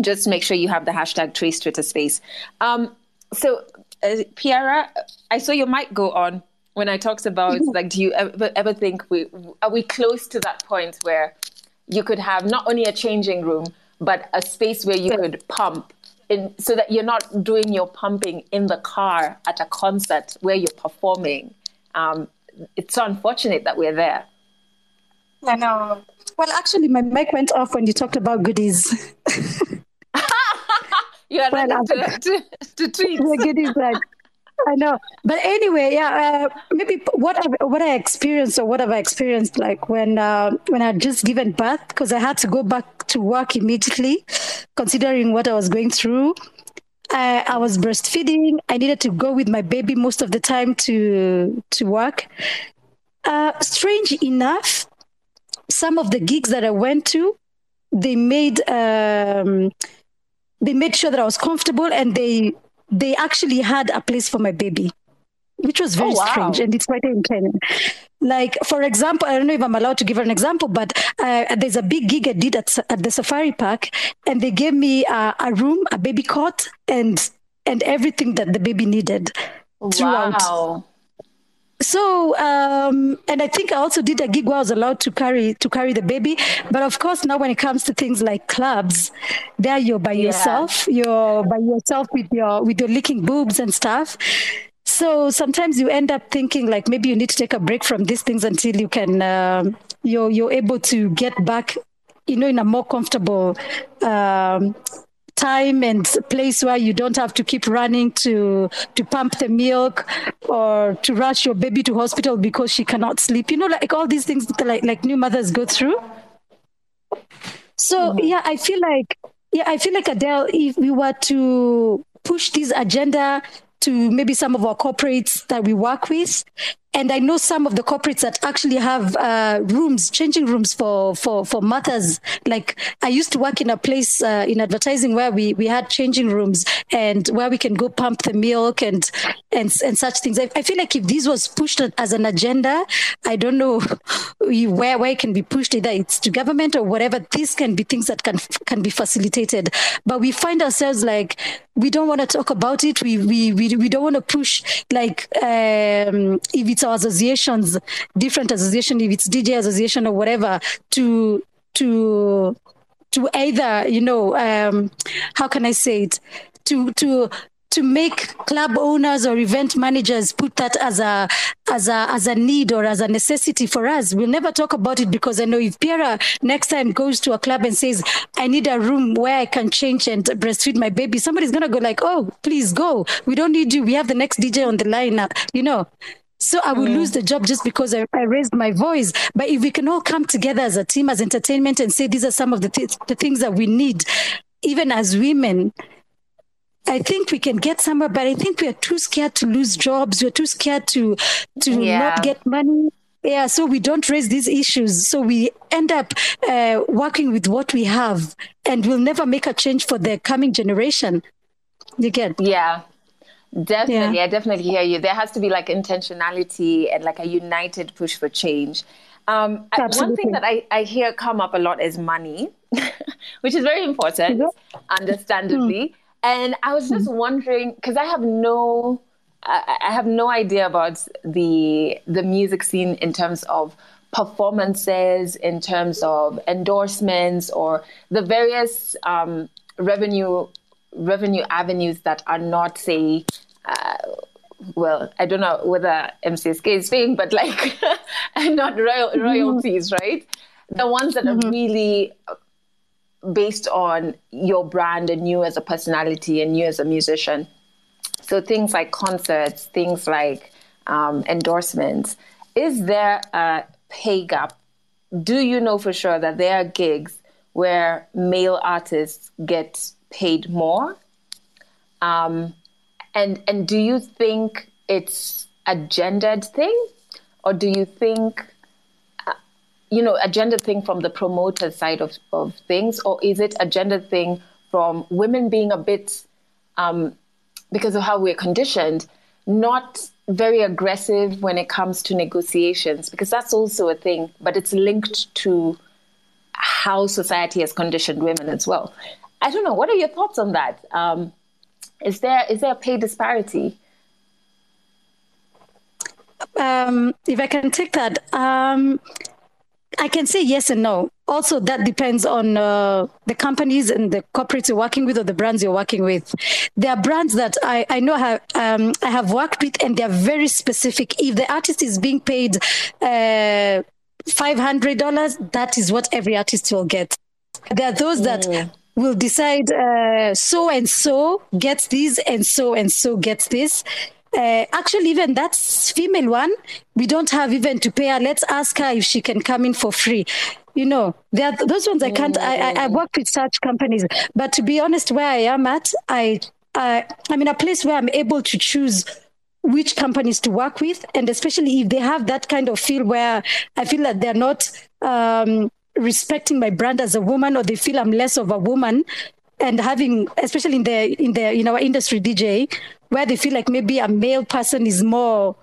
Just make sure you have the hashtag Trace Twitter space. Um, so, uh, Pierra, I saw your mic go on when I talked about, like, do you ever, ever think we are we close to that point where you could have not only a changing room, but a space where you could pump in, so that you're not doing your pumping in the car at a concert where you're performing? Um, it's so unfortunate that we're there. I know. Well, actually, my mic went off when you talked about goodies. You are well, not to, to, to treat the goodies, like, I know. But anyway, yeah, uh, maybe what I, what I experienced or what I've experienced, like when uh, when I had just given birth, because I had to go back to work immediately, considering what I was going through. I, I was breastfeeding. I needed to go with my baby most of the time to to work. Uh, strange enough, some of the gigs that I went to, they made um, they made sure that I was comfortable, and they. They actually had a place for my baby, which was very oh, wow. strange, and it's quite entertaining. Like, for example, I don't know if I'm allowed to give an example, but uh, there's a big gig I did at, at the Safari Park, and they gave me uh, a room, a baby cot, and and everything that the baby needed throughout. Wow. So, um, and I think I also did a gig where I was allowed to carry to carry the baby. But of course, now when it comes to things like clubs, there you're by yeah. yourself. You're by yourself with your with your leaking boobs and stuff. So sometimes you end up thinking like maybe you need to take a break from these things until you can um, you're you're able to get back, you know, in a more comfortable um time and place where you don't have to keep running to to pump the milk or to rush your baby to hospital because she cannot sleep. You know, like all these things that like, like new mothers go through. So, mm-hmm. yeah, I feel like, yeah, I feel like Adele, if we were to push this agenda to maybe some of our corporates that we work with, and I know some of the corporates that actually have uh, rooms, changing rooms for, for, for mothers. Like I used to work in a place uh, in advertising where we, we had changing rooms and where we can go pump the milk and and, and such things. I, I feel like if this was pushed as an agenda, I don't know where, where it can be pushed, either it's to government or whatever. These can be things that can can be facilitated. But we find ourselves like, we don't want to talk about it. We we we, we don't want to push, like um, if it's associations, different association, if it's D J association or whatever, to to to either, you know, um, how can I say it, to to to make club owners or event managers put that as a as a as a need or as a necessity for us. We'll never talk about it because I know if Pierra next time goes to a club and says, I need a room where I can change and breastfeed my baby, somebody's gonna go like, oh, please go. We don't need you. We have the next D J on the line now, you know. So I will mm. lose the job just because I, I raised my voice. But if we can all come together as a team, as entertainment, and say these are some of the, th- the things that we need, even as women, I think we can get somewhere. But I think we are too scared to lose jobs. We're too scared to to yeah. not get money. Yeah, so we don't raise these issues. So we end up uh, working with what we have, and we'll never make a change for the coming generation. You get? Yeah. Definitely, yeah. I definitely hear you. There has to be like intentionality and like a united push for change. Um, one thing that I, I hear come up a lot is money, which is very important, yeah. understandably. Mm. And I was just mm. wondering, because I have no, I, I have no idea about the the music scene in terms of performances, in terms of endorsements, or the various um, revenue. revenue avenues that are not, say, uh, well, I don't know whether M C S K is paying, but like, and not royal, royalties, mm-hmm. right? The ones that mm-hmm. are really based on your brand and you as a personality and you as a musician. So things like concerts, things like um, endorsements. Is there a pay gap? Do you know for sure that there are gigs where male artists get paid more? Um, and and do you think it's a gendered thing? Or do you think, uh, you know, a gendered thing from the promoter side of, of things? Or is it a gendered thing from women being a bit, um, because of how we're conditioned, not very aggressive when it comes to negotiations, because that's also a thing, but it's linked to how society has conditioned women as well. I don't know. What are your thoughts on that? Um, is there is there a pay disparity? Um, if I can take that, um, I can say yes and no. Also, that depends on uh, the companies and the corporates you're working with or the brands you're working with. There are brands that I, I know have, um, I have worked with, and they're very specific. If the artist is being paid uh, five hundred dollars, that is what every artist will get. There are those that mm. will decide uh, so-and-so gets this and so-and-so gets this. Uh, actually, even that female one, we don't have even to pay her. Let's ask her if she can come in for free. You know, there are those ones I can't, I, I, I work with such companies. But to be honest, where I am at, I, I, I'm in a place where I'm able to choose which companies to work with. And especially if they have that kind of feel where I feel that they're not um, respecting my brand as a woman, or they feel I'm less of a woman. And having, especially in the in the in our industry, D J, where they feel like maybe a male person is more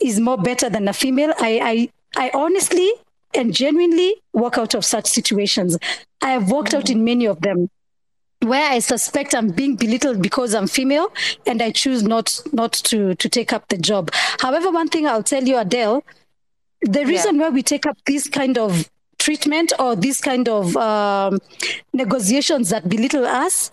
is more better than a female, I I, I honestly and genuinely walk out of such situations. I have walked mm-hmm. out in many of them, where I suspect I'm being belittled because I'm female, and I choose not not to to take up the job. However, one thing I'll tell you, Adele, the reason yeah. why we take up this kind of treatment or this kind of um, negotiations that belittle us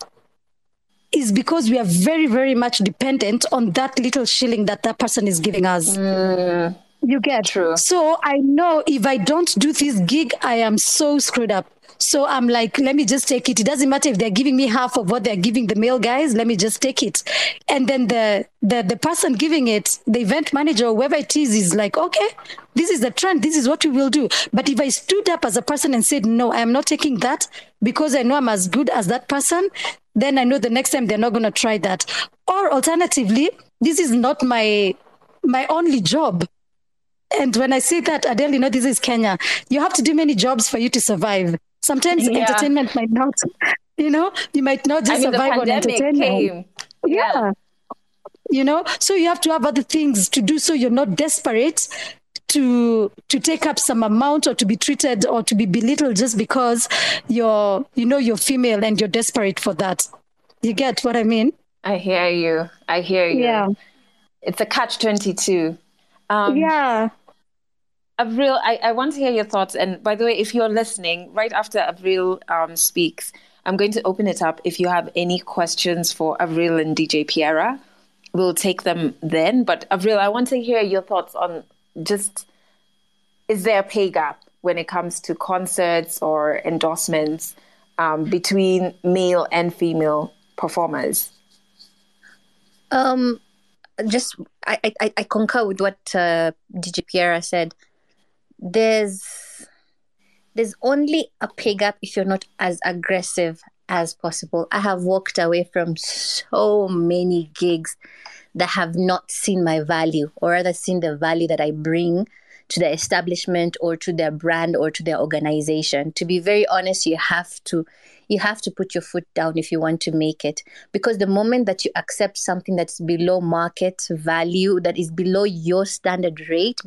is because we are very, very much dependent on that little shilling that that person is giving us. Mm, you get true. So I know if I don't do this gig, I am so screwed up. So I'm like, let me just take it. It doesn't matter if they're giving me half of what they're giving the male guys. Let me just take it. And then the the, the person giving it, the event manager or whoever it is, is like, okay, this is the trend. This is what we will do. But if I stood up as a person and said, no, I'm not taking that because I know I'm as good as that person, then I know the next time they're not going to try that. Or alternatively, this is not my my only job. And when I say that, Adele, you know, this is Kenya. You have to do many jobs for you to survive. Sometimes yeah. entertainment might not, you know, you might not just I mean, survive on entertainment. Came. Yeah. yeah. You know, so you have to have other things to do, so you're not desperate to to take up some amount or to be treated or to be belittled just because you're, you know, you're female and you're desperate for that. You get what I mean? I hear you. I hear you. Yeah. It's a catch twenty-two. Um, yeah. Avril, I, I want to hear your thoughts. And by the way, if you're listening, right after Avril um, speaks, I'm going to open it up. If you have any questions for Avril and D J Pierra, we'll take them then. But Avril, I want to hear your thoughts on just, is there a pay gap when it comes to concerts or endorsements um, between male and female performers? Um, just, I, I, I concur with what uh, D J Pierra said. There's there's only a pay gap if you're not as aggressive as possible. I have walked away from so many gigs that have not seen my value, or rather seen the value that I bring to the establishment or to their brand or to their organization. To be very honest, you have to you have to put your foot down if you want to make it. Because the moment that you accept something that's below market value, that is below your standard rate,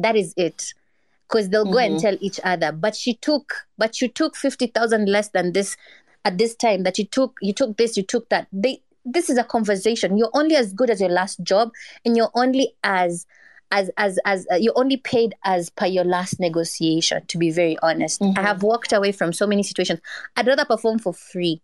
that is it. Because they'll mm-hmm. go and tell each other, but she took, but you took fifty thousand less than this at this time, that you took, you took this, you took that. They, this is a conversation. You're only as good as your last job, and you're only as, as, as, as, uh, you're only paid as per your last negotiation, to be very honest. Mm-hmm. I have walked away from so many situations. I'd rather perform for free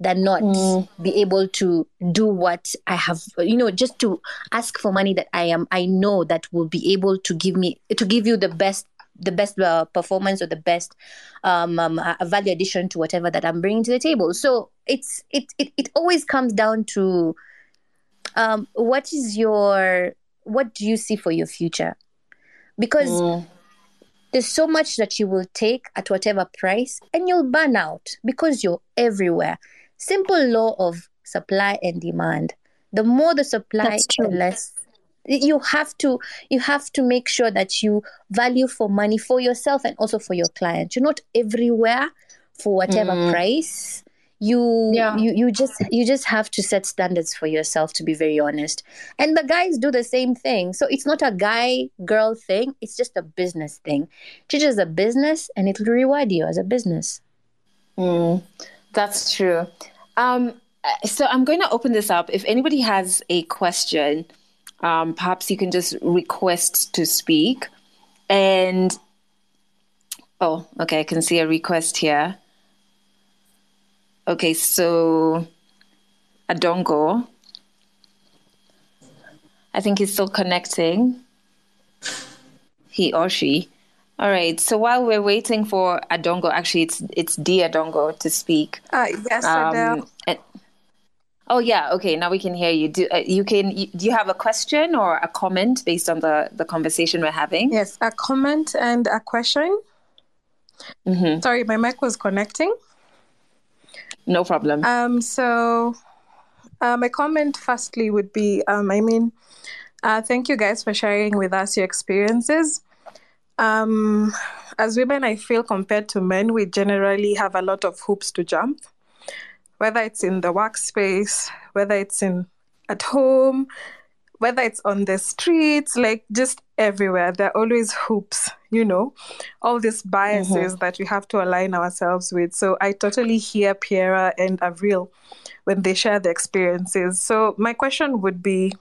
than not mm. be able to do what I have, you know, just to ask for money that I am, I know that will be able to give me, to give you the best the best uh, performance or the best um, um, uh, value addition to whatever that I'm bringing to the table. So it's it it, it always comes down to um, what is your, what do you see for your future? Because mm. there's so much that you will take at whatever price, and you'll burn out because you're everywhere. Simple law of supply and demand. The more the supply, the less. You have to you have to make sure that you value for money for yourself and also for your client. You're not everywhere for whatever mm. price. You, yeah. you you just you just have to set standards for yourself, to be very honest. And the guys do the same thing. So it's not a guy-girl thing. It's just a business thing. Teach us a business and it will reward you as a business. Mm, that's true. Um, so I'm going to open this up. If anybody has a question, um, perhaps you can just request to speak. And, oh, okay, I can see a request here. Okay, so Adongo, I think he's still connecting, he or she. All right, so while we're waiting for Adongo, actually it's it's D Adongo to speak. Uh, yes, um, Adele. And, oh yeah, okay, now we can hear you. Do uh, you can you, do you have a question or a comment based on the, the conversation we're having? Yes, a comment and a question. Mm-hmm. Sorry, my mic was connecting. No problem. Um, so uh, my comment firstly would be, um, I mean, uh, thank you guys for sharing with us your experiences. Um, as women, I feel compared to men, we generally have a lot of hoops to jump, whether it's in the workspace, whether it's in at home, whether it's on the streets, like just everywhere. There are always hoops, you know, all these biases mm-hmm. that we have to align ourselves with. So I totally hear Pierra and Avril when they share their experiences. So my question would be,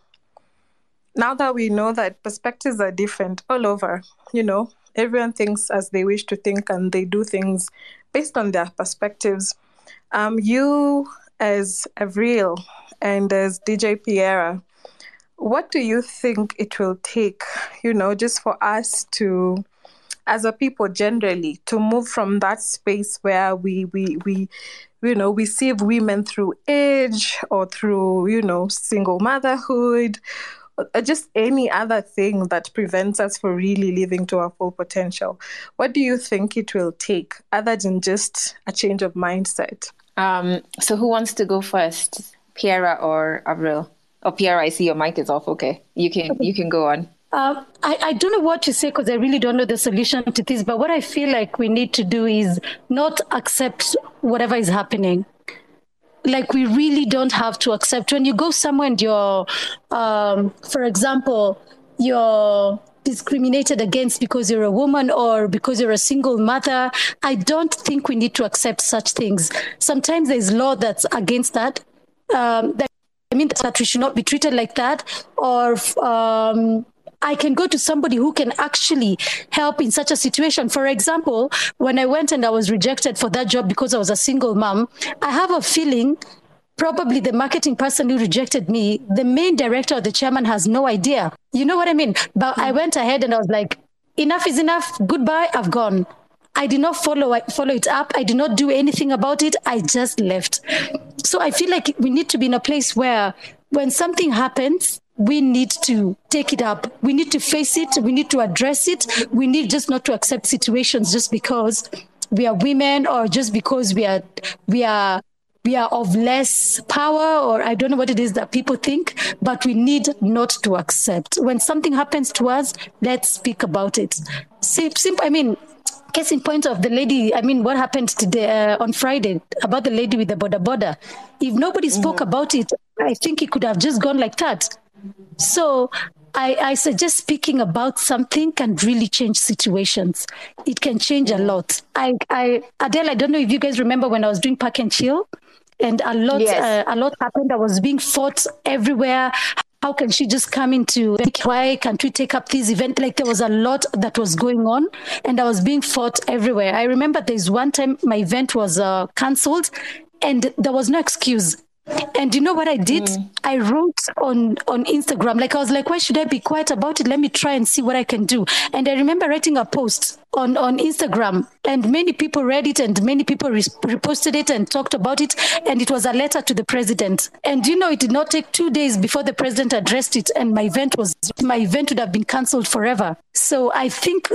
now that we know that perspectives are different all over, you know, everyone thinks as they wish to think and they do things based on their perspectives. Um, you as Avril and as D J Pierra, what do you think it will take, you know, just for us to, as a people generally, to move from that space where we, we, we, you know, we see women through age or through, you know, single motherhood, or just any other thing that prevents us from really living to our full potential? What do you think it will take other than just a change of mindset? Um, so who wants to go first, Pierra or Avril? Oh, Pierre, I see your mic is off. Okay, you can you can go on. Um, I, I don't know what to say because I really don't know the solution to this. But what I feel like we need to do is not accept whatever is happening. Like, we really don't have to accept. When you go somewhere and you're, um, for example, you're discriminated against because you're a woman or because you're a single mother, I don't think we need to accept such things. Sometimes there's law that's against that. Um, that I mean, that we should not be treated like that. Or um, I can go to somebody who can actually help in such a situation. For example, when I went and I was rejected for that job because I was a single mom, I have a feeling probably the marketing person who rejected me, the main director or the chairman has no idea. You know what I mean? But I went ahead and I was like, enough is enough. Goodbye. I've gone. I did not follow follow it up. I did not do anything about it. I just left. So I feel like we need to be in a place where when something happens, we need to take it up. We need to face it. We need to address it. We need just not to accept situations just because we are women or just because we are we are we are of less power, or I don't know what it is that people think, but we need not to accept. When something happens to us, let's speak about it. Simple, I mean, case in point of the lady, I mean, what happened today uh, on Friday about the lady with the border border. If nobody spoke mm-hmm. about it, I think it could have just gone like that. So I, I suggest speaking about something can really change situations. It can change a lot. I, I Adele, I don't know if you guys remember when I was doing Pack and Chill, and a lot, yes. uh, a lot happened. I was being fought everywhere. How can she just come into, why can't we take up this event? Like, there was a lot that was going on and I was being fought everywhere. I remember there's one time my event was uh, cancelled and there was no excuse. And you know what I did? Mm. I wrote on, on Instagram. Like, I was like, why should I be quiet about it? Let me try and see what I can do. And I remember writing a post on, on Instagram and many people read it and many people re- reposted it and talked about it. And it was a letter to the president. And, you know, it did not take two days before the president addressed it. And my event was, my event would have been canceled forever. So I think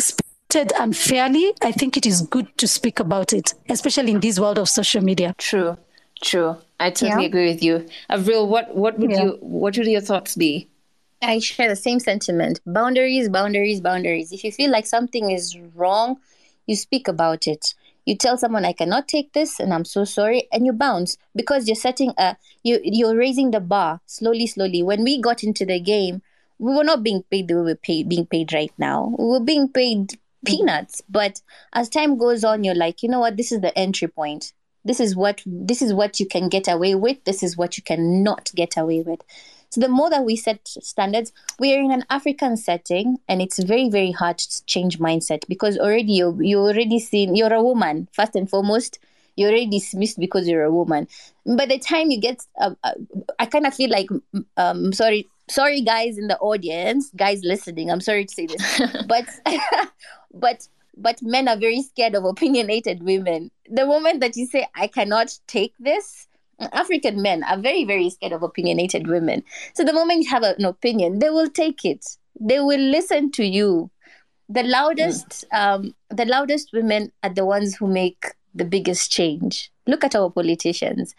treated unfairly, I think it is good to speak about it, especially in this world of social media. True. True. I totally yeah. agree with you. Avril, what, what would yeah. you what would your thoughts be? I share the same sentiment. Boundaries, boundaries, boundaries. If you feel like something is wrong, you speak about it. You tell someone, I cannot take this and I'm so sorry, and you bounce because you're setting a, you, you're raising the bar slowly, slowly. When we got into the game, we were not being paid the way we're paid, being paid right now. We were being paid peanuts. But as time goes on, you're like, you know what, this is the entry point. This is what this is what you can get away with. This is what you cannot get away with. So the more that we set standards, we are in an African setting, and it's very, very hard to change mindset because already you're, you're already seen, you're a woman, first and foremost. You're already dismissed because you're a woman. By the time you get, uh, I kind of feel like, um, sorry, sorry guys in the audience, guys listening, I'm sorry to say this, but, but, but men are very scared of opinionated women. The moment that you say, I cannot take this, African men are very, very scared of opinionated women. So the moment you have an opinion, they will take it. They will listen to you. The loudest, yeah. um, the loudest women are the ones who make the biggest change. Look at our politicians.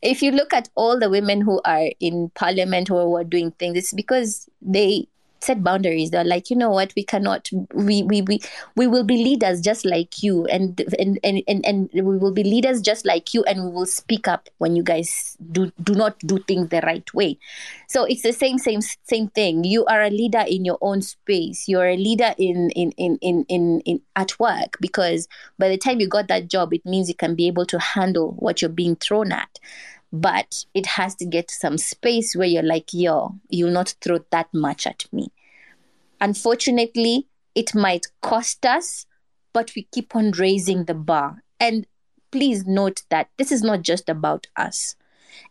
If you look at all the women who are in parliament or who are doing things, it's because they set boundaries. They're like, you know what, we cannot, we we we, we will be leaders just like you, and and, and and and we will be leaders just like you, and we will speak up when you guys do do not do things the right way. So it's the same same same thing. You are a leader in your own space. You're a leader in in in in in, in at work, because by the time you got that job, it means you can be able to handle what you're being thrown at. But it has to get to some space where you're like, yo, you'll not throw that much at me. Unfortunately, it might cost us, but we keep on raising the bar. And please note that this is not just about us.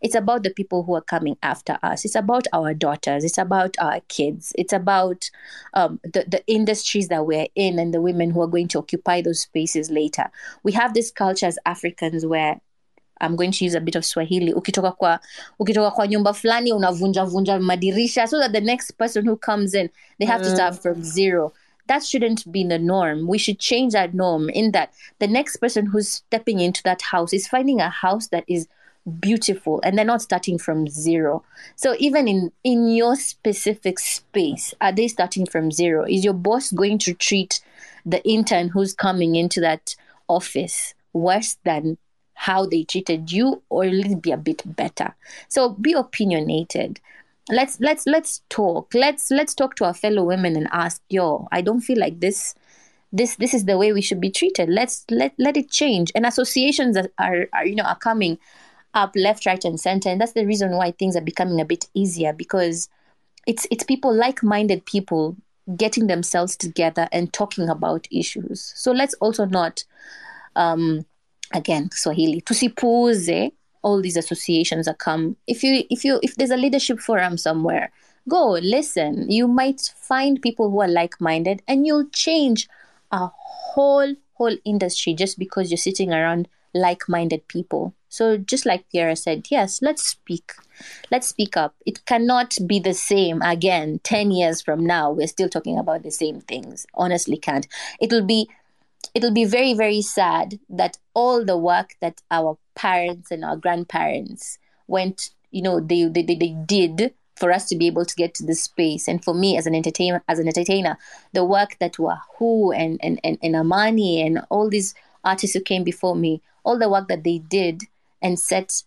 It's about the people who are coming after us. It's about our daughters. It's about our kids. It's about um, the, the industries that we're in and the women who are going to occupy those spaces later. We have this culture as Africans where, I'm going to use a bit of Swahili, ukitoka kwa ukitoka kwa nyumba fulani unavunja vunja madirisha, so that the next person who comes in, they have mm. to start from zero. That shouldn't be the norm. We should change that norm in that the next person who's stepping into that house is finding a house that is beautiful and they're not starting from zero. So even in, in your specific space, are they starting from zero? Is your boss going to treat the intern who's coming into that office worse than how they treated you, or a little bit a bit better? So be opinionated. Let's let's let's talk. Let's let's talk to our fellow women and ask, yo, I don't feel like this this this is the way we should be treated. Let's let let it change. And associations that are, are you know are coming up left, right, and center. And that's the reason why things are becoming a bit easier, because it's it's people, like-minded people, getting themselves together and talking about issues. So let's also not um again, Swahili, tusipuuze all these associations that come. If you, if you, if there's a leadership forum somewhere, go listen. You might find people who are like-minded, and you'll change a whole, whole industry just because you're sitting around like-minded people. So just like Pierra said, yes, let's speak. Let's speak up. It cannot be the same again. Ten years from now, we're still talking about the same things. Honestly, can't. It'll be. It'll be very, very sad that all the work that our parents and our grandparents went, you know, they they, they did for us to be able to get to this space. And for me as an entertainer, as an entertainer, the work that Wahu and, and, and, and Amani and all these artists who came before me, all the work that they did and set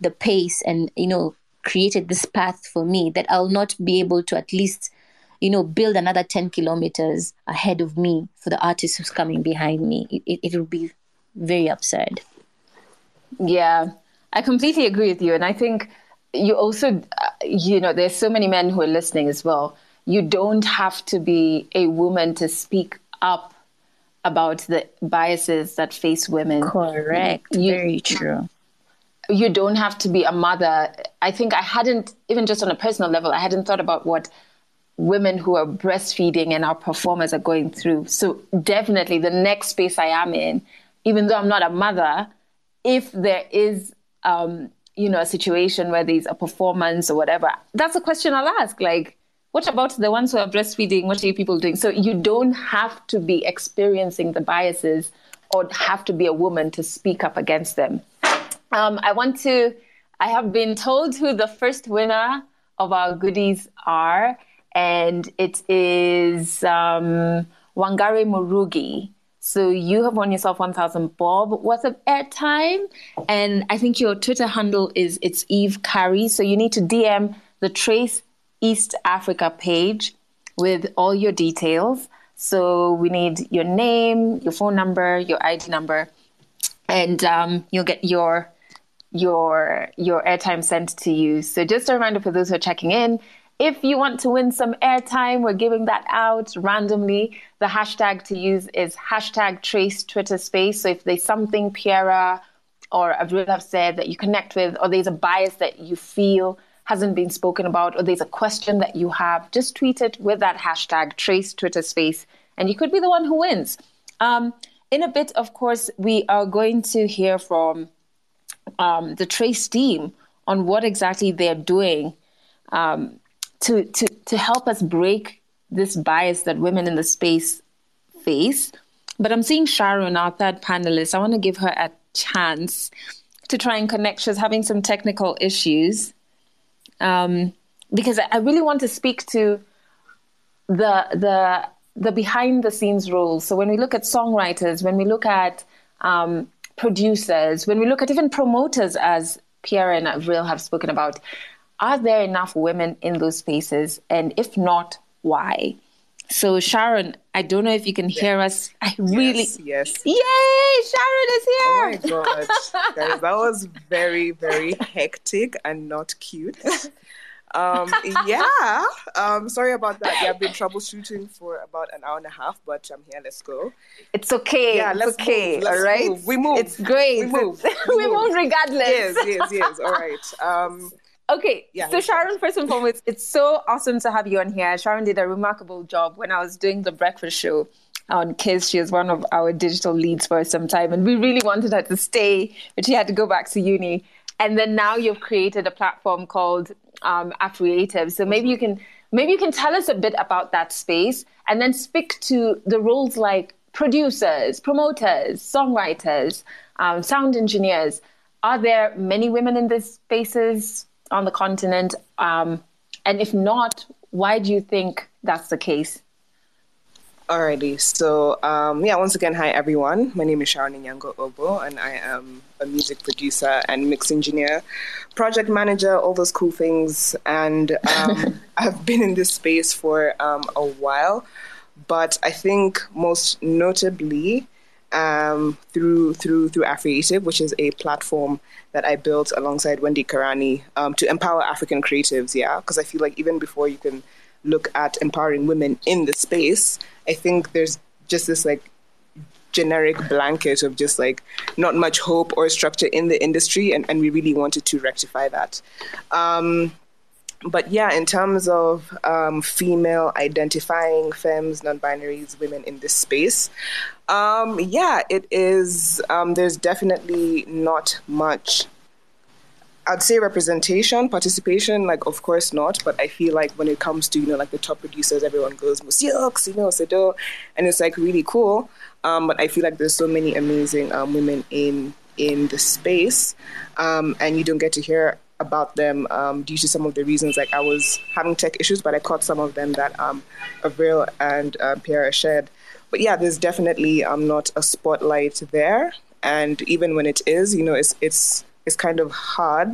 the pace and, you know, created this path for me, that I'll not be able to at least, you know, build another ten kilometers ahead of me for the artist who's coming behind me. It, it, it'll be very absurd. Yeah, I completely agree with you. And I think you also, you know, there's so many men who are listening as well. You don't have to be a woman to speak up about the biases that face women. Correct. You, very true. You don't have to be a mother. I think I hadn't, even just on a personal level, I hadn't thought about what women who are breastfeeding and our performers are going through. So definitely the next space I am in, even though I'm not a mother, if there is, um, you know, a situation where there's a performance or whatever, that's a question I'll ask. Like, what about the ones who are breastfeeding? What are you people doing? So you don't have to be experiencing the biases or have to be a woman to speak up against them. Um, I want to, I have been told who the first winner of our goodies are. And it is um, Wangari Murugi. So you have won yourself one thousand Bob worth of airtime. And I think your Twitter handle is it's Eve Curry. So you need to D M the Trace East Africa page with all your details. So we need your name, your phone number, your I D number, and um, you'll get your your your airtime sent to you. So just a reminder for those who are checking in, if you want to win some airtime, we're giving that out randomly. The hashtag to use is hashtag Trace Twitter Space. So if there's something Pierra or Avril have said that you connect with, or there's a bias that you feel hasn't been spoken about, or there's a question that you have, just tweet it with that hashtag Trace Twitter Space, and you could be the one who wins. Um, in a bit, of course, we are going to hear from um, the Trace team on what exactly they're doing um, to, to, to help us break this bias that women in the space face. But I'm seeing Sharon, our third panelist. I want to give her a chance to try and connect. She's having some technical issues. Um, because I really want to speak to the the the behind the scenes roles. So when we look at songwriters, when we look at um, producers, when we look at even promoters, as Pierre and Avril have spoken about, are there enough women in those spaces? And if not, why? So Sharon, I don't know if you can yes. hear us. I really yes, yes. Yay! Sharon is here. Oh my god, guys, that was very, very hectic and not cute. Um, yeah, um, sorry about that. Yeah, I've been troubleshooting for about an hour and a half, but I'm here. Let's go. It's okay. Yeah, let's it's okay. Move. Let's all right, move. we move. It's great. We move. We, we move. move regardless. Yes, yes, yes. All right. Um, Okay, yeah, so Sharon, first and foremost, it's so awesome to have you on here. Sharon did a remarkable job when I was doing the breakfast show on Kiss. She was one of our digital leads for some time, and we really wanted her to stay, but she had to go back to uni. And then now you've created a platform called um, Afreative. So maybe you can maybe you can tell us a bit about that space, and then speak to the roles like producers, promoters, songwriters, um, sound engineers. Are there many women in these spaces on the continent? Um, and if not, why do you think that's the case? Alrighty. So, um, yeah, once again, hi, everyone. My name is Sharon Onyango-Obbo, and I am a music producer and mix engineer, project manager, all those cool things. And um, I've been in this space for um, a while, but I think most notably Um, through through through Afreative, which is a platform that I built alongside Wendy Karani um, to empower African creatives. Yeah, because I feel like even before you can look at empowering women in the space, I think there's just this like generic blanket of just like not much hope or structure in the industry, and, and we really wanted to rectify that. Um, But yeah, in terms of um, female identifying femmes, non-binaries, women in this space, um, yeah, it is, um, there's definitely not much, I'd say representation, participation, like of course not, but I feel like when it comes to, you know, like the top producers, everyone goes, Musique, you know, Sedo, and it's like really cool. Um, but I feel like there's so many amazing um, women in, in the space, um, and you don't get to hear about them um, due to some of the reasons, like I was having tech issues, but I caught some of them that um, Avril and uh, Pierre shared. But yeah, there's definitely um, not a spotlight there. And even when it is, you know, it's it's it's kind of hard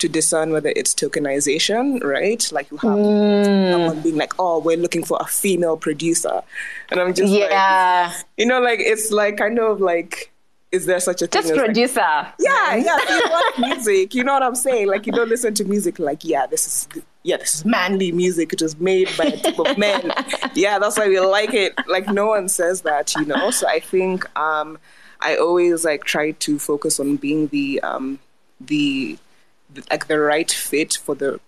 to discern whether it's tokenization, right? Like you have mm. someone being like, oh, we're looking for a female producer. And I'm just yeah. like, you know, like it's like kind of like, is there such a thing? Just producer. Like, yeah, yeah. So you want music. You know what I'm saying? Like, you don't listen to music like, yeah, this is yeah, this is manly music. It was made by a group of men. Yeah, that's why we like it. Like, no one says that, you know? So I think um, I always, like, try to focus on being the, um, the, the, like, the right fit for the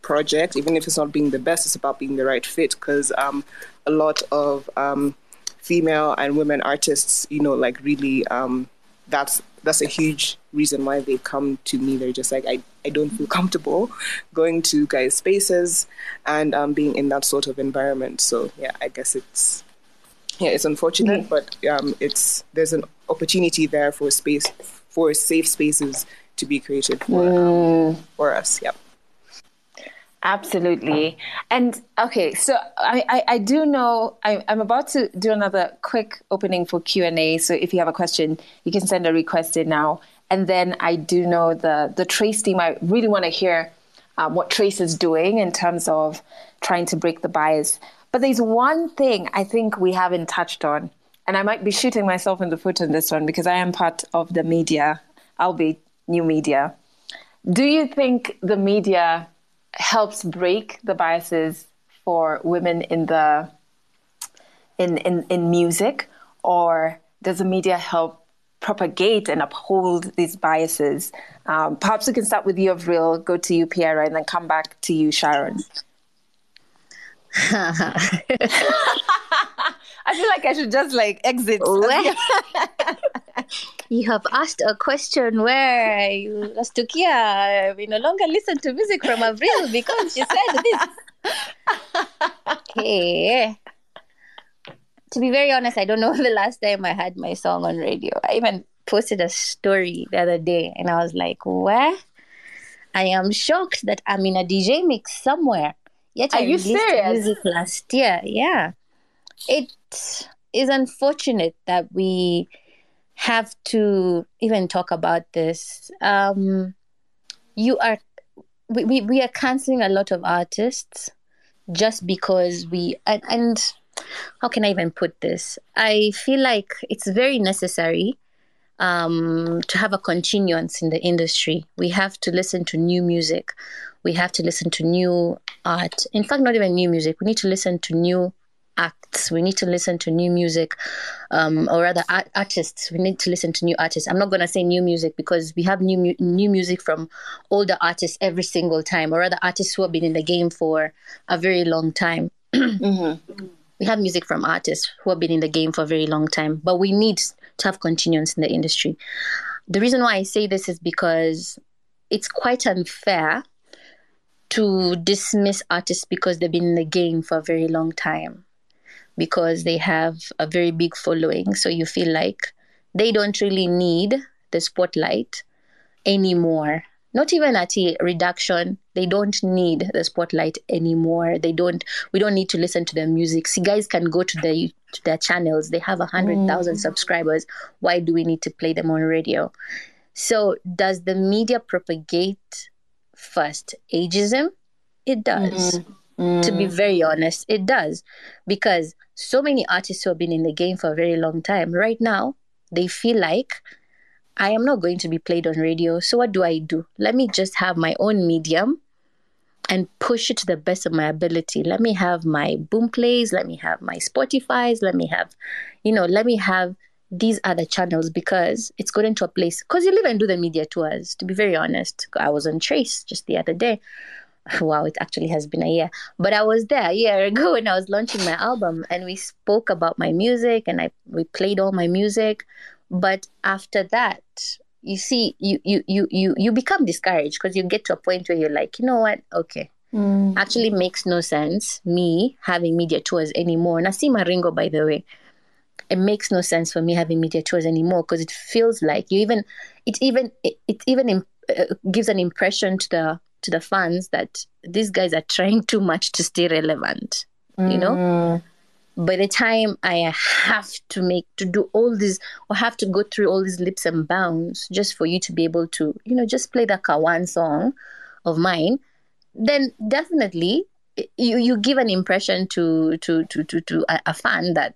project. Even if it's not being the best, it's about being the right fit, because um, a lot of Um, female and women artists, you know, like really, um, that's that's a huge reason why they come to me. They're just like, I, I don't feel comfortable going to guys' spaces and um, being in that sort of environment. So yeah, I guess it's yeah, it's unfortunate, mm-hmm. but um, it's there's an opportunity there for space for safe spaces to be created for mm. um, for us. Yeah. Absolutely. And okay, so I, I, I do know I, I'm about to do another quick opening for Q and A. So if you have a question, you can send a request in now. And then I do know the, the Trace team, I really want to hear um, what Trace is doing in terms of trying to break the bias. But there's one thing I think we haven't touched on, and I might be shooting myself in the foot on this one because I am part of the media, albeit new media. Do you think the media helps break the biases for women in the in, in in music, or does the media help propagate and uphold these biases? Um, perhaps we can start with you, Avril, go to you, Pierra, and then come back to you, Sharon. I feel like I should just like exit. You have asked a question where you lost to Kia. We no longer listen to music from Avril because she said this. Hey. To be very honest, I don't know the last time I had my song on radio. I even posted a story the other day and I was like, where? I am shocked that I'm in a D J mix somewhere. Yet I released music last year. Yeah. It is unfortunate that we have to even talk about this. Um, you are, we, we, we are canceling a lot of artists just because we, and, and how can I even put this? I feel like it's very necessary um, to have a continuance in the industry. We have to listen to new music. We have to listen to new art. In fact, not even new music. We need to listen to new acts. We need to listen to new music, um, or rather art- artists. We need to listen to new artists. I'm not going to say new music because we have new mu- new music from older artists every single time, or rather artists who have been in the game for a very long time. Mm-hmm. We have music from artists who have been in the game for a very long time, but we need to have continuance in the industry. The reason why I say this is because it's quite unfair to dismiss artists because they've been in the game for a very long time, because they have a very big following. So you feel like they don't really need the spotlight anymore. Not even at a reduction. They don't need the spotlight anymore. They don't, we don't need to listen to their music. See, guys can go to their, to their channels. They have one hundred thousand mm. subscribers. Why do we need to play them on radio? So does the media propagate first ageism? It does. Mm. Mm. To be very honest, it does. Because so many artists who have been in the game for a very long time, right now, they feel like, I am not going to be played on radio, so what do I do? Let me just have my own medium and push it to the best of my ability. Let me have my BoomPlays, let me have my Spotifys, let me have, you know, let me have these other channels because it's going to a place. Because you'll even do the media tours, to be very honest. I was on Trace just the other day. Wow, it actually has been a year. But I was there a year ago when I was launching my album and we spoke about my music and I we played all my music. But after that, you see, you you you you, you become discouraged because you get to a point where you're like, you know what? Okay. Mm. Actually makes no sense me having media tours anymore. Nasi Maringo, by the way. It makes no sense for me having media tours anymore because it feels like you even it even it, it even imp- uh, gives an impression to the to the fans that these guys are trying too much to stay relevant, you know? Mm. By the time I have to make, to do all this, or have to go through all these leaps and bounds just for you to be able to, you know, just play that Kawan song of mine, then definitely you, you give an impression to, to, to, to, to a, a fan that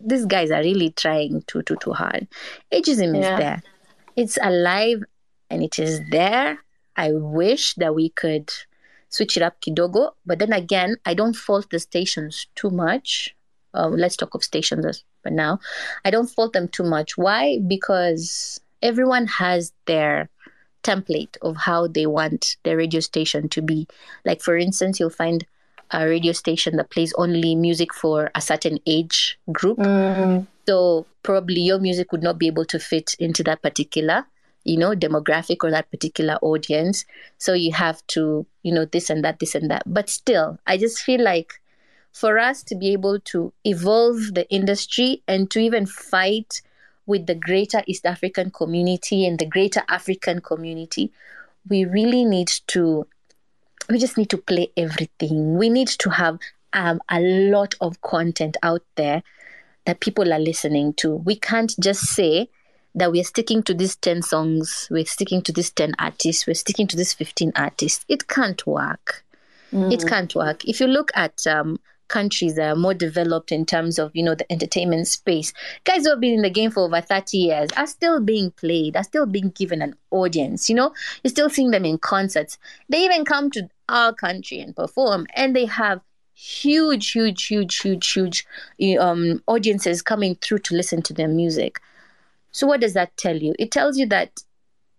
these guys are really trying too, too, too hard. Ageism yeah. is there. It's alive and it is there. I wish that we could switch it up kidogo. But then again, I don't fault the stations too much. Um, let's talk of stations for now. I don't fault them too much. Why? Because everyone has their template of how they want their radio station to be. Like, for instance, you'll find a radio station that plays only music for a certain age group. Mm-hmm. So probably your music would not be able to fit into that particular, you know, demographic or that particular audience. So you have to, you know, this and that, this and that. But still, I just feel like for us to be able to evolve the industry and to even fight with the greater East African community and the greater African community, we really need to we just need to play everything. We need to have um, a lot of content out there that people are listening to. We can't just say that we're sticking to these ten songs, we're sticking to these ten artists, we're sticking to these fifteen artists. It can't work. Mm. It can't work. If you look at um, countries that are more developed in terms of, you know, the entertainment space, guys who have been in the game for over thirty years are still being played, are still being given an audience, you know. You're still seeing them in concerts. They even come to our country and perform, and they have huge, huge, huge, huge, huge um, audiences coming through to listen to their music. So what does that tell you? It tells you that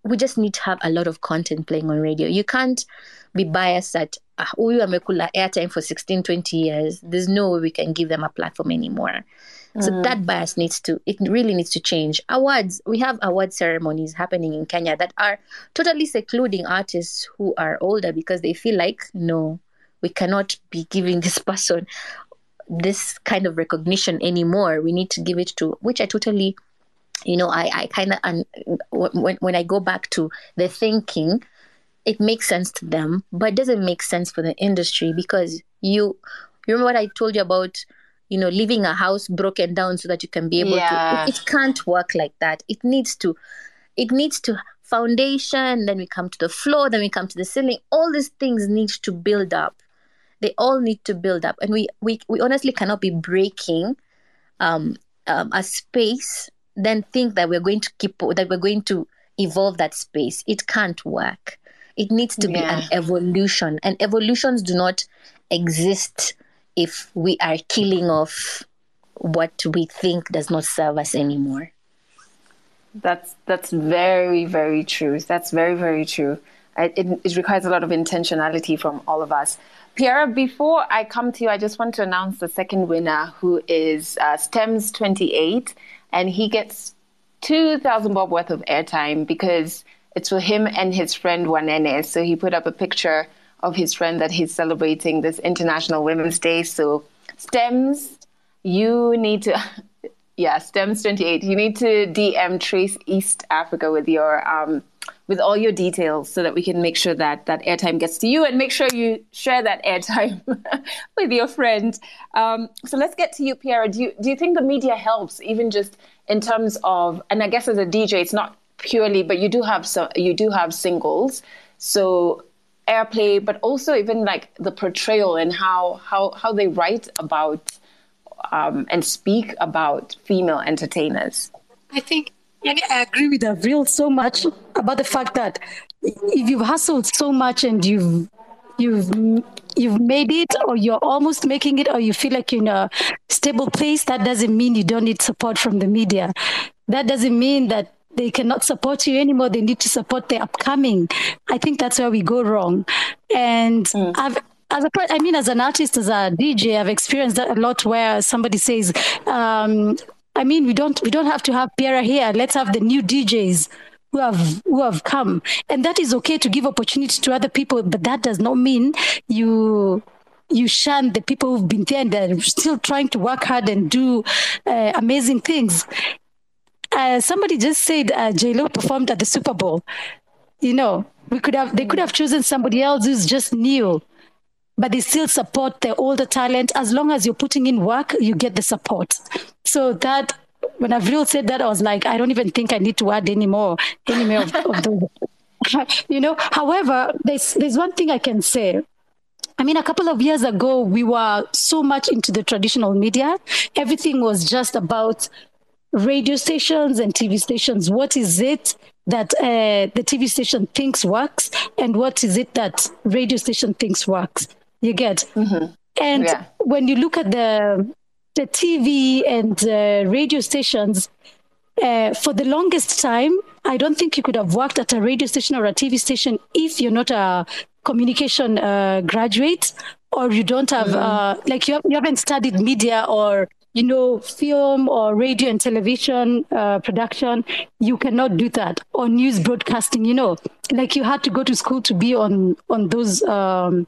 we just need to have a lot of content playing on radio. You can't be biased that we are mekula airtime for sixteen, twenty years. There's no way we can give them a platform anymore. Mm. So that bias needs to, it really needs to change. Awards, we have award ceremonies happening in Kenya that are totally secluding artists who are older because they feel like, no, we cannot be giving this person this kind of recognition anymore. We need to give it to, which I totally, you know, I, I kind of, um, when, when I go back to the thinking, it makes sense to them, but it doesn't make sense for the industry because you, you remember what I told you about, you know, leaving a house broken down so that you can be able yeah. to, it, it can't work like that. It needs to, it needs to foundation, then we come to the floor, then we come to the ceiling. All these things need to build up. They all need to build up. And we, we, we honestly cannot be breaking um, um, a space then think that we're going to keep, that we're going to evolve that space. It can't work. It needs to be yeah. an evolution. And evolutions do not exist if we are killing off what we think does not serve us anymore. That's that's very, very true. That's very, very true. I, it, it requires a lot of intentionality from all of us. Pierra, before I come to you, I just want to announce the second winner, who is uh, Stems twenty-eight. And he gets two thousand bob worth of airtime because it's for him and his friend Wanene. So he put up a picture of his friend that he's celebrating this International Women's Day. So Stems, you need to, yeah, Stems twenty-eight, you need to D M Trace East Africa with your, um, with all your details so that we can make sure that that airtime gets to you, and make sure you share that airtime with your friend. Um, so let's get to you, Pierra. Do you, do you think the media helps, even just in terms of, and I guess as a D J, it's not purely, but you do have some, you do have singles, so airplay, but also even like the portrayal and how, how, how they write about um, and speak about female entertainers. I think And I agree with Avril so much about the fact that if you've hustled so much and you've you've you've made it, or you're almost making it, or you feel like you're in a stable place, that doesn't mean you don't need support from the media. That doesn't mean that they cannot support you anymore. They need to support the upcoming. I think that's where we go wrong. And mm. I've As a, I mean, as an artist, as a D J, I've experienced that a lot where somebody says, um, I mean, we don't we don't have to have Pierra here. Let's have the new D Js who have who have come, and that is okay to give opportunity to other people. But that does not mean you you shun the people who've been there and they're still trying to work hard and do uh, amazing things. Uh, somebody just said uh, J Lo performed at the Super Bowl. You know, we could have they could have chosen somebody else who's just new, but they still support the older talent. As long as you're putting in work, you get the support. So that, when Avril said that, I was like, I don't even think I need to add any more, any more of, of those. You know, however, there's, there's one thing I can say. I mean, a couple of years ago, we were so much into the traditional media. Everything was just about radio stations and T V stations. What is it that uh, the T V station thinks works? And what is it that radio station thinks works? You get. Mm-hmm. And yeah. when you look at the the T V and uh, radio stations, uh, for the longest time, I don't think you could have worked at a radio station or a T V station if you're not a communication uh, graduate, or you don't have, mm-hmm. uh, like you, have, you haven't studied media or, you know, film or radio and television uh, production. You cannot do that. Or news broadcasting, you know, like you had to go to school to be on, on those um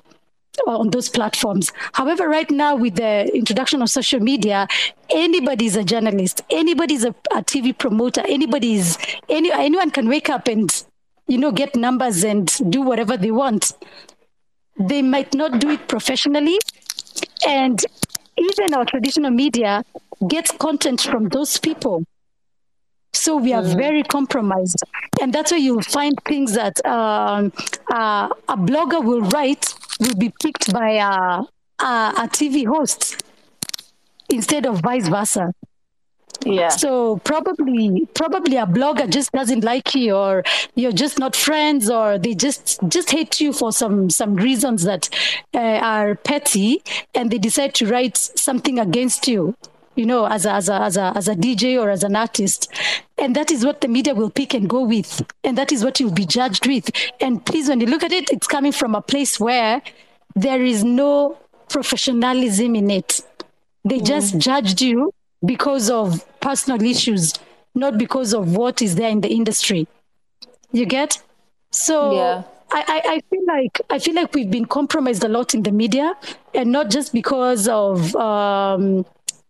on those platforms. However, right now with the introduction of social media, anybody's a journalist, anybody's a, a T V promoter, anybody's any anyone can wake up and, you know, get numbers and do whatever they want. They might not do it professionally. And even our traditional media gets content from those people. So we are mm-hmm. very compromised. And that's why you'll find things that um, uh, a blogger will write will be picked by a, a, a T V host instead of vice versa. Yeah. So probably probably a blogger just doesn't like you, or you're just not friends, or they just just hate you for some, some reasons that uh, are petty, and they decide to write something against you, you know, as a, as a, as a, as a D J or as an artist. And that is what the media will pick and go with. And that is what you'll be judged with. And please, when you look at it, it's coming from a place where there is no professionalism in it. They just mm. judged you because of personal issues, not because of what is there in the industry. You get? So yeah. I, I, I feel like I feel like we've been compromised a lot in the media, and not just because of um,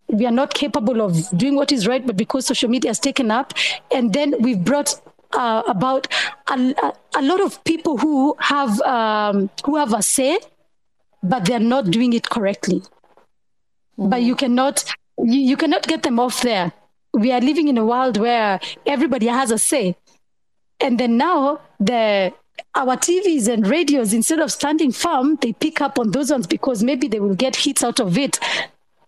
we are not capable of doing what is right, but because social media has taken up. And then we've brought uh, about a, a lot of people who have um, who have a say, but they're not doing it correctly. Mm-hmm. But you cannot... You, you cannot get them off there. We are living in a world where everybody has a say. And then now the our T Vs and radios, instead of standing firm, they pick up on those ones because maybe they will get hits out of it.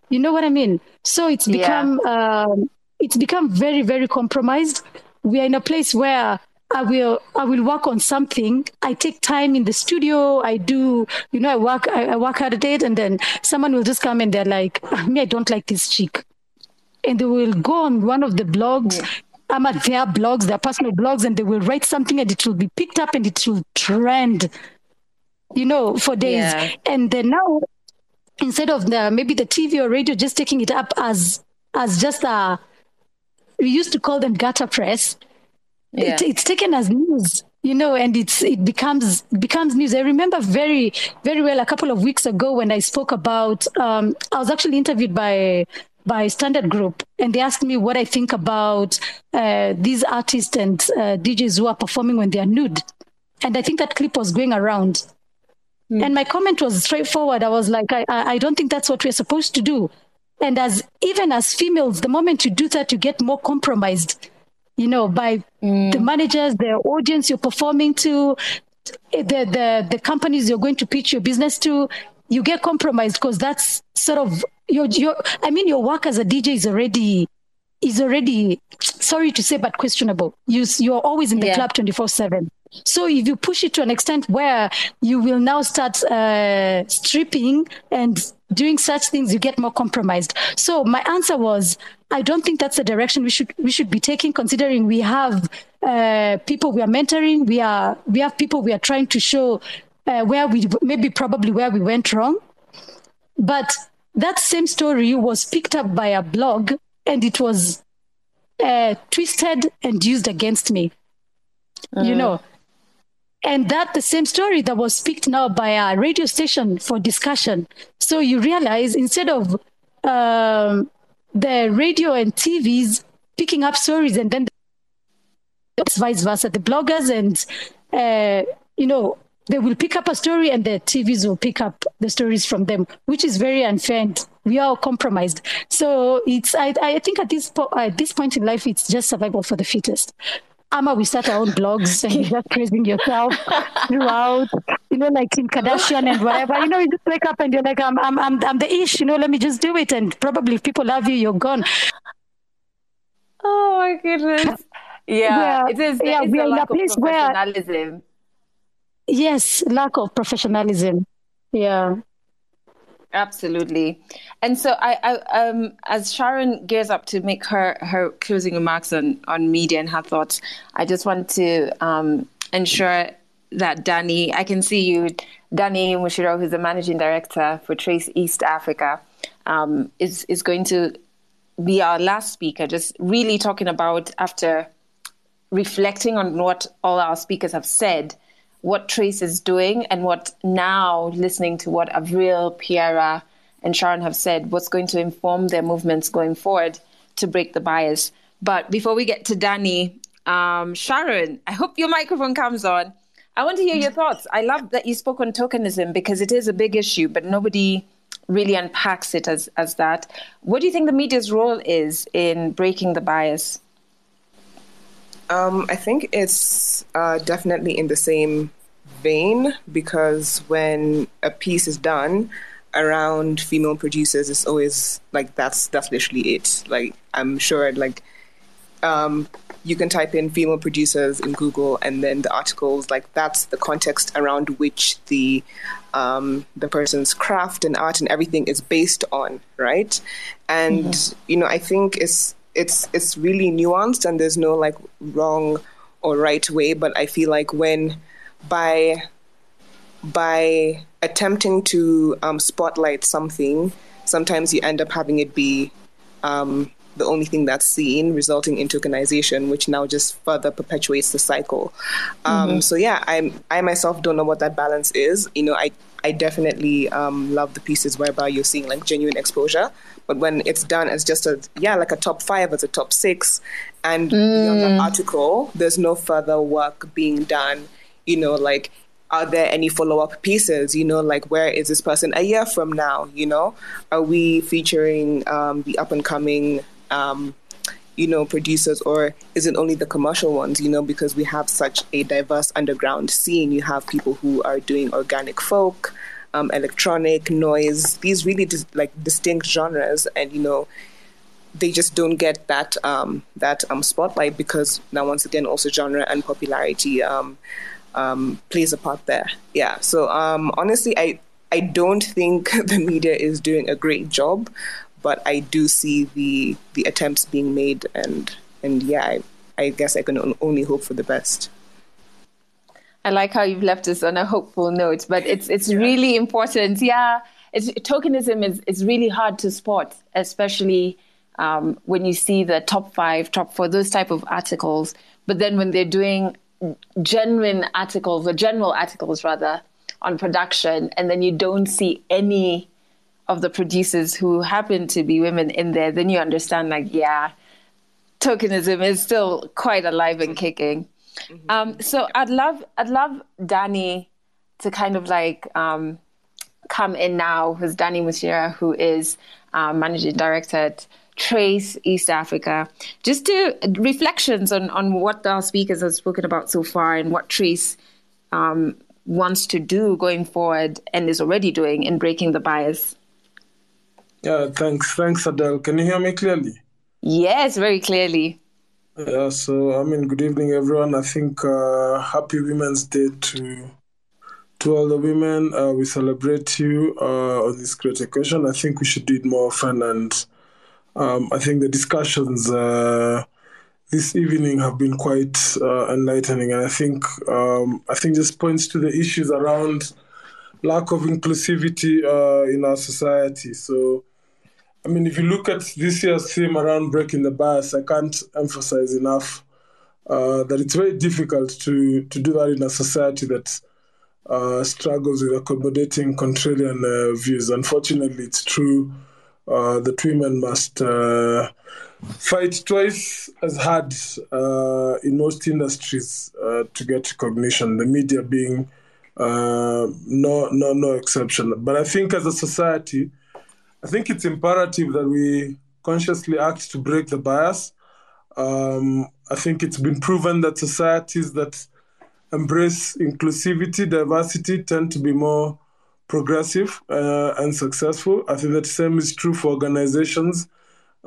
You know what I mean? So it's become yeah. um, it's become very, very compromised. We are in a place where I will I will work on something. I take time in the studio. I do, you know, I work I, I work hard at it, and then someone will just come and they're like, me, I don't like this chick. And they will go on one of the blogs, yeah. I'm at their blogs, their personal blogs, and they will write something and it will be picked up and it will trend, you know, for days. Yeah. And then now, instead of the maybe the T V or radio just taking it up as as just a, we used to call them gutter press. Yeah. It, it's taken as news, you know, and it's it becomes becomes news. I remember very, very well a couple of weeks ago when I spoke about, um, I was actually interviewed by by Standard Group, and they asked me what I think about uh, these artists and uh, D Js who are performing when they are nude. And I think that clip was going around. Mm. And my comment was straightforward. I was like, I, I don't think that's what we're supposed to do. And as even as females, the moment you do that, you get more compromised. You know, by mm. the managers, the audience you're performing to, the, the the companies you're going to pitch your business to, you get compromised because that's sort of your your. I mean, your work as a D J is already is already sorry to say, but questionable. You you're always in the yeah. club twenty-four seven. So if you push it to an extent where you will now start uh, stripping and doing such things, you get more compromised. So my answer was, I don't think that's the direction we should we should be taking, considering we have uh, people we are mentoring, we are we have people we are trying to show uh, where we maybe probably where we went wrong. But that same story was picked up by a blog and it was uh, twisted and used against me, uh. you know. And that the same story that was picked now by a radio station for discussion. So you realize instead of um, the radio and T Vs picking up stories and then it's vice versa, the bloggers and, uh, you know, they will pick up a story and the T Vs will pick up the stories from them, which is very unfair. And we are all compromised. So it's I, I think at this, po- at this point in life, it's just survival for the fittest. Ama, we start our own blogs and you're just praising yourself throughout, you know, like Kim Kardashian and whatever. You know, you just wake up and you're like, I'm, I'm, I'm, I'm the ish, you know, let me just do it. And probably if people love you, you're gone. Oh my goodness. Yeah. It is, yeah, we are in a place where... Professionalism. Yes, lack of professionalism. Yeah. Absolutely. And so I, I um as Sharon gears up to make her, her closing remarks on, on media and her thoughts, I just want to um ensure that Danny, I can see you, Danny Mushira, who's the managing director for Trace East Africa, um, is, is going to be our last speaker, just really talking about, after reflecting on what all our speakers have said, what Trace is doing and what now, listening to what Avril, Pierra, and Sharon have said, what's going to inform their movements going forward to break the bias. But before we get to Danny, um, Sharon, I hope your microphone comes on. I I want to hear your thoughts. I love that you spoke on tokenism because it is a big issue, but nobody really unpacks it as, as that. What do you think the media's role is in breaking the bias? Um, I think it's uh, definitely in the same vein, because when a piece is done around female producers, it's always like, that's that's literally it. Like, I'm sure like um, you can type in female producers in Google, and then the articles, like that's the context around which the um, the person's craft and art and everything is based on, right? And mm-hmm. you know, I think it's it's it's really nuanced, and there's no like wrong or right way. But I feel like when by by attempting to um, spotlight something, sometimes you end up having it be um, the only thing that's seen, resulting in tokenization, which now just further perpetuates the cycle. Um, mm-hmm. So yeah, I'm, I myself don't know what that balance is. You know, I, I definitely um, love the pieces whereby you're seeing like genuine exposure, but when it's done as just a, yeah, like a top five as a top six, and mm. beyond the article, there's no further work being done. You know, like, are there any follow-up pieces? You know, like, where is this person a year from now? You know, are we featuring um, the up-and-coming, um, you know, producers, or is it only the commercial ones? You know, because we have such a diverse underground scene. You have people who are doing organic folk, um, electronic, noise, these really, dis- like, distinct genres. And, you know, they just don't get that um, that um, spotlight because now, once again, also genre and popularity um Um, plays a part there. Yeah. So um, honestly, I, I don't think the media is doing a great job, but I do see the the attempts being made, and and yeah, I, I guess I can only hope for the best. I like how you've left us on a hopeful note, but it's it's yeah. really important. Yeah, it's, tokenism is is really hard to spot, especially um, when you see the top five, top four, those type of articles. But then when they're doing genuine articles or general articles rather on production, and then you don't see any of the producers who happen to be women in there, then you understand like, yeah, tokenism is still quite alive and kicking. Mm-hmm. Um, so I'd love, I'd love Danny to kind of like um, come in now, who's Danny Mushira, who is uh, managing director at Trace East Africa, just to reflections on, on what our speakers have spoken about so far and what Trace um, wants to do going forward and is already doing in breaking the bias. Yeah, thanks. Thanks, Adele. Can you hear me clearly? Yes, very clearly. Yeah, so, I mean, good evening, everyone. I think uh, happy Women's Day to to all the women. Uh, we celebrate you uh, on this great occasion. I think we should do it more often, and Um, I think the discussions uh, this evening have been quite uh, enlightening, and I think um, I think this points to the issues around lack of inclusivity uh, in our society. So, I mean, if you look at this year's theme around breaking the bias, I can't emphasize enough uh, that it's very difficult to to do that in a society that uh, struggles with accommodating contrarian uh, views. Unfortunately, it's true. Uh, that women must uh, fight twice as hard uh, in most industries uh, to get recognition, the media being uh, no, no, no exception. But I think as a society, I think it's imperative that we consciously act to break the bias. Um, I think it's been proven that societies that embrace inclusivity, diversity, tend to be more progressive uh, and successful. I think that same is true for organizations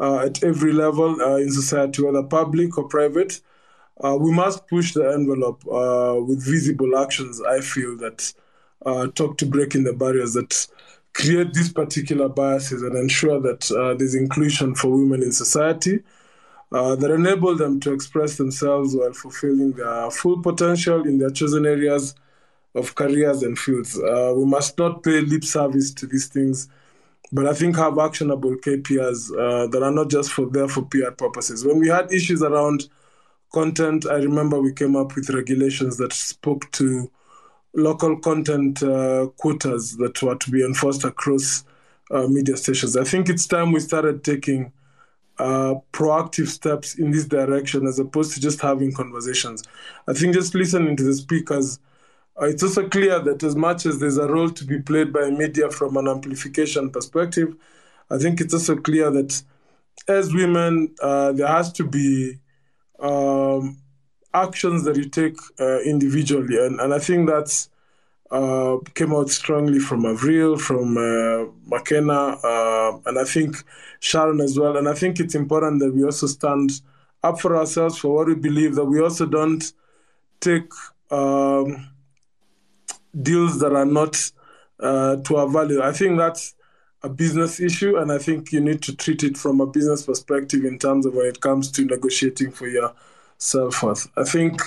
uh, at every level uh, in society, whether public or private. Uh, we must push the envelope uh, with visible actions, I feel, that uh, talk to breaking the barriers that create these particular biases and ensure that uh, there's inclusion for women in society uh, that enable them to express themselves while fulfilling their full potential in their chosen areas of careers and fields. Uh, we must not pay lip service to these things, but I think have actionable K P Is uh, that are not just for there for P R purposes. When we had issues around content, I remember we came up with regulations that spoke to local content uh, quotas that were to be enforced across uh, media stations. I think it's time we started taking Uh, proactive steps in this direction as opposed to just having conversations. I think just listening to the speakers Uh, it's also clear that as much as there's a role to be played by media from an amplification perspective, I think it's also clear that as women, uh, there has to be um, actions that you take uh, individually. And, and I think that's uh, came out strongly from Avril, from uh, Makena, uh, and I think Sharon as well. And I think it's important that we also stand up for ourselves, for what we believe, that we also don't take um, deals that are not uh, to our value. I think that's a business issue, and I think you need to treat it from a business perspective in terms of when it comes to negotiating for your self-worth. I think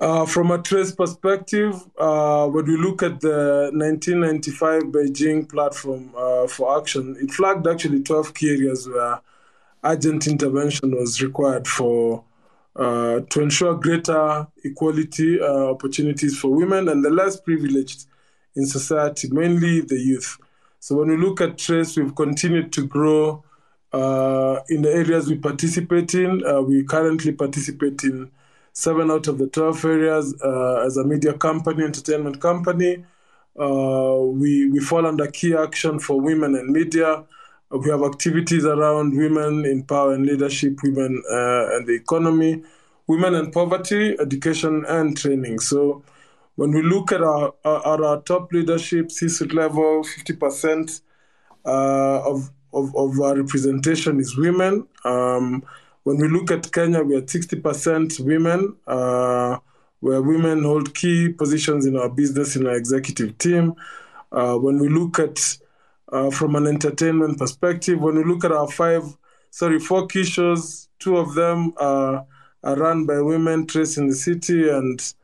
uh, from a Trace perspective, uh, when we look at the nineteen ninety-five Beijing Platform uh, for Action, it flagged actually twelve key areas where urgent intervention was required for uh, to ensure greater equality uh, opportunities for women and the less privileged in society, mainly the youth. So when we look at Trace, we've continued to grow uh, in the areas we participate in. Uh, we currently participate in seven out of the twelve areas uh, as a media company, entertainment company. Uh, we, we fall under key action for women and media. We have activities around women in power and leadership, women uh, and the economy, women and poverty, education and training. So when we look at our, our, our top leadership, C-suite level, fifty percent uh, of, of, of our representation is women. Um, when we look at Kenya, we are sixty percent women, uh, where women hold key positions in our business, in our executive team. Uh, when we look at Uh, from an entertainment perspective, when we look at our five, sorry, four key shows, two of them uh, are run by women, Trace in the City and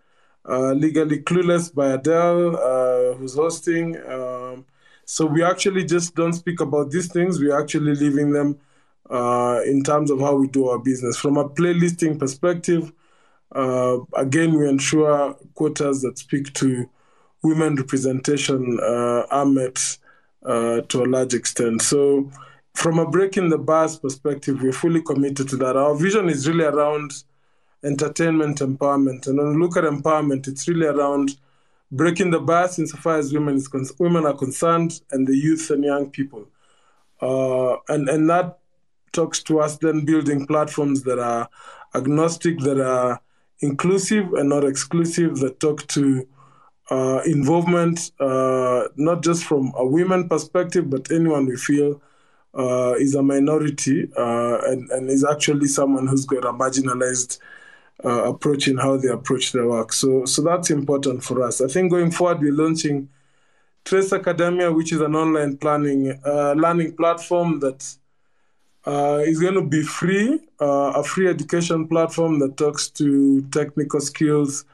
uh, Legally Clueless by Adele, uh, who's hosting. Um, so we actually just don't speak about these things. We're actually leaving them uh, in terms of how we do our business. From a playlisting perspective, uh, again, we ensure quotas that speak to women representation uh, are met Uh, to a large extent. So from a breaking the bars perspective, we're fully committed to that. Our vision is really around entertainment empowerment. And when we look at empowerment, it's really around breaking the bars insofar as women, is con- women are concerned and the youth and young people. Uh, and, and that talks to us then building platforms that are agnostic, that are inclusive and not exclusive, that talk to Uh, involvement, uh, not just from a women perspective, but anyone we feel uh, is a minority uh, and, and is actually someone who's got a marginalized uh, approach in how they approach their work. So, so that's important for us. I think going forward, we're launching Trace Academia, which is an online planning uh, learning platform that uh, is going to be free, uh, a free education platform that talks to technical skills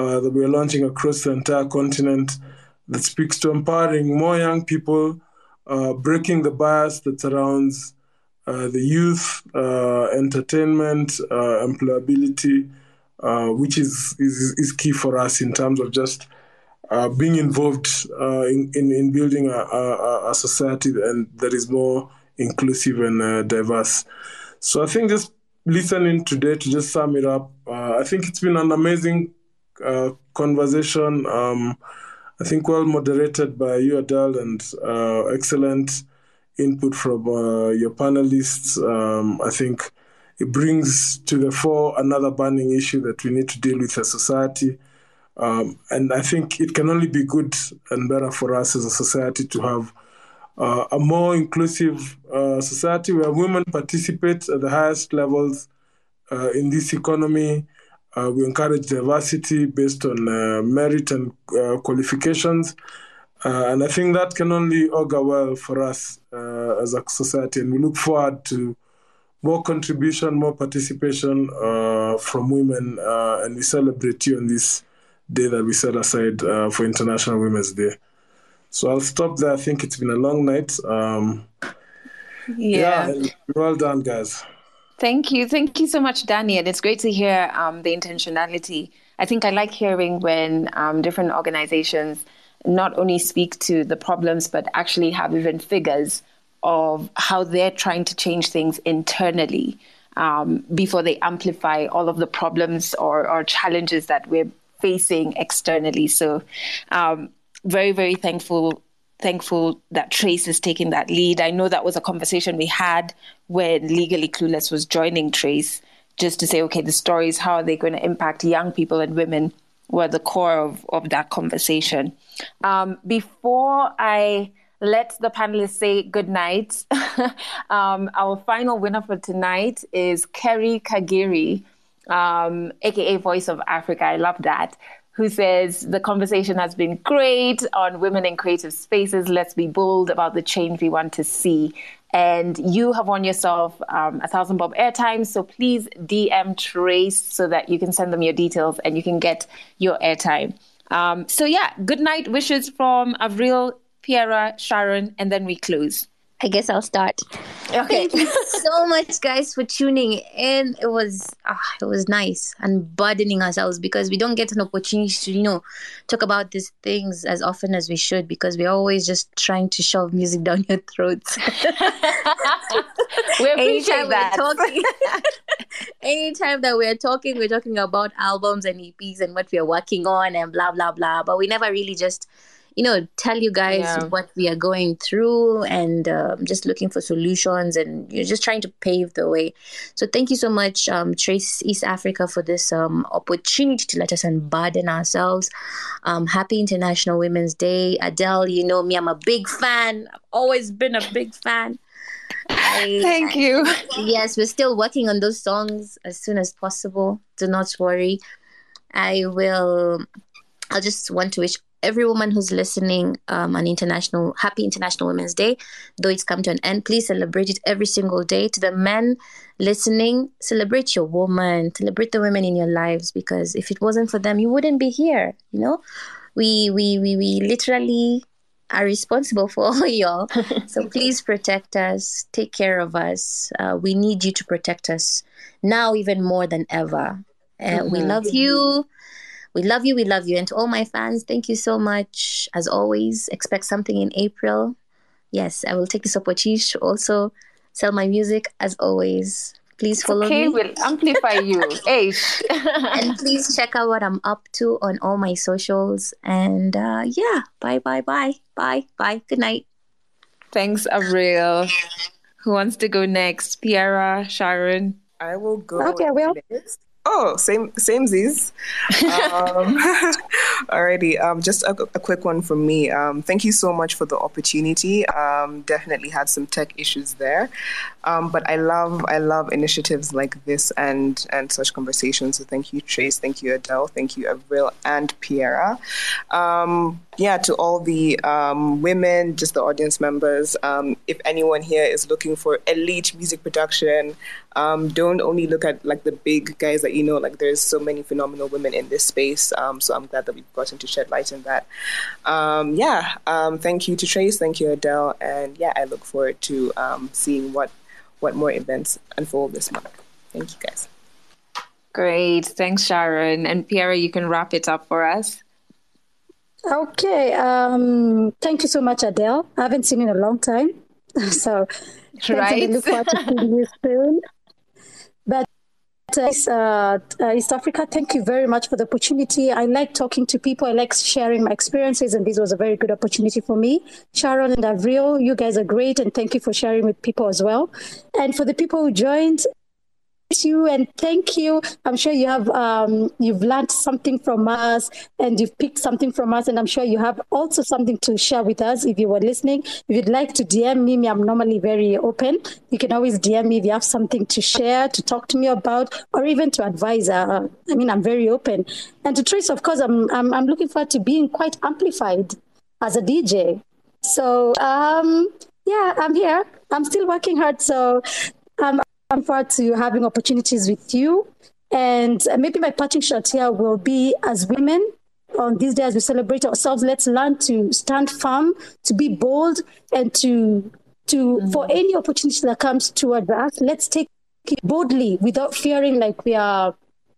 Uh, that we are launching across the entire continent, that speaks to empowering more young people, uh, breaking the bias that surrounds uh, the youth, uh, entertainment, uh, employability, uh, which is, is is key for us in terms of just uh, being involved uh, in, in, in building a, a, a society and that is more inclusive and uh, diverse. So I think just listening today, to just sum it up, uh, I think it's been an amazing Uh, conversation, um, I think well moderated by you, Adele, and uh, excellent input from uh, your panelists. Um, I think it brings to the fore another burning issue that we need to deal with as a society. Um, and I think it can only be good and better for us as a society to have uh, a more inclusive uh, society where women participate at the highest levels uh, in this economy. Uh, we encourage diversity based on uh, merit and uh, qualifications. Uh, and I think that can only augur well for us uh, as a society. And we look forward to more contribution, more participation uh, from women. Uh, and we celebrate you on this day that we set aside uh, for International Women's Day. So I'll stop there. I think it's been a long night. Um, yeah. yeah well done, guys. Thank you. Thank you so much, Danny. And it's great to hear um, the intentionality. I think I like hearing when um, different organizations not only speak to the problems, but actually have even figures of how they're trying to change things internally um, before they amplify all of the problems or, or challenges that we're facing externally. So um, very, very thankful thankful that Trace is taking that lead. I know that was a conversation we had when Legally Clueless was joining Trace, just to say, okay, the stories, how are they going to impact young people and women, were the core of, of that conversation. Um, before I let the panelists say goodnight, um, our final winner for tonight is Kerry Kagiri, um, a k a. Voice of Africa. I love that. Who says, the conversation has been great on women in creative spaces. Let's be bold about the change we want to see. And you have won yourself um, a thousand bob airtime. So please D M Trace so that you can send them your details and you can get your airtime. Um, so yeah, good night wishes from Avril, Pierra, Sharon, and then we close. I guess I'll start. Okay. Thank you so much, guys, for tuning in. It was oh, it was nice unburdening ourselves, because we don't get an opportunity to, you know, talk about these things as often as we should, because we're always just trying to shove music down your throats. we appreciate that. We're talking, anytime that we're talking, we're talking about albums and E Ps and what we're working on and blah, blah, blah. But we never really just... you know, tell you guys yeah. what we are going through, and um, just looking for solutions, and you're just trying to pave the way. So thank you so much, um, Trace East Africa, for this um, opportunity to let us unburden ourselves. Um, happy International Women's Day. Adele, you know me, I'm a big fan. I've always been a big fan. I, thank you. I, yes, we're still working on those songs as soon as possible. Do not worry. I will... I just want to wish every woman who's listening um, an international happy International Women's Day, though it's come to an end. Please celebrate it every single day. To the men listening, celebrate your woman, celebrate the women in your lives, because if it wasn't for them, you wouldn't be here. You know, we we we we literally are responsible for all y'all. So please protect us, take care of us. Uh, we need you to protect us now even more than ever. Uh, mm-hmm. We love you. We love you. We love you. And to all my fans, thank you so much. As always, expect something in April. Yes, I will take this opportunity to also sell my music. As always, please follow okay, me. Okay, we'll amplify you. And please check out what I'm up to on all my socials. And uh, yeah, bye, bye, bye, bye, bye. Good night. Thanks, Avril. Who wants to go next? Pierra, Sharon? I will go okay, well. next. Oh, same, samesies. Um, alrighty, um, just a, a quick one from me. Um, thank you so much for the opportunity. Um, definitely had some tech issues there, um, but I love, I love initiatives like this and and such conversations. So thank you, Trace. Thank you, Adele. Thank you, Avril and Pierra. Um, yeah, to all the um, women, just the audience members. Um, if anyone here is looking for elite music production, um, don't only look at like the big guys that you know, like there's so many phenomenal women in this space. Um, so I'm glad that we've gotten to shed light on that. Um, yeah, um, thank you to Trace, thank you Adele, and yeah, I look forward to um, seeing what what more events unfold this month. Thank you guys. Great, thanks Sharon. And Pierra, you can wrap it up for us. Okay, um, thank you so much Adele. I haven't seen you in a long time, so right. Look forward to seeing you soon. But Uh, East Africa, thank you very much for the opportunity. I like talking to people. I like sharing my experiences, and this was a very good opportunity for me. Sharon and Avril, you guys are great, and thank you for sharing with people as well. And for the people who joined, you and thank you. I'm sure you have um, you've learned something from us, and you've picked something from us, and I'm sure you have also something to share with us. If you were listening, if you'd like to D M me, I'm normally very open. You can always D M me if you have something to share, to talk to me about, or even to advise. Uh, I mean, I'm very open. And to Trace, of course, I'm I'm, I'm looking forward to being quite amplified as a D J. So um, yeah, I'm here. I'm still working hard. So I'm. Um, I'm forward to having opportunities with you, and maybe my parting shot here will be, as women on these days we celebrate ourselves, let's learn to stand firm, to be bold, and to to mm-hmm. for any opportunity that comes toward us, let's take it boldly without fearing like we are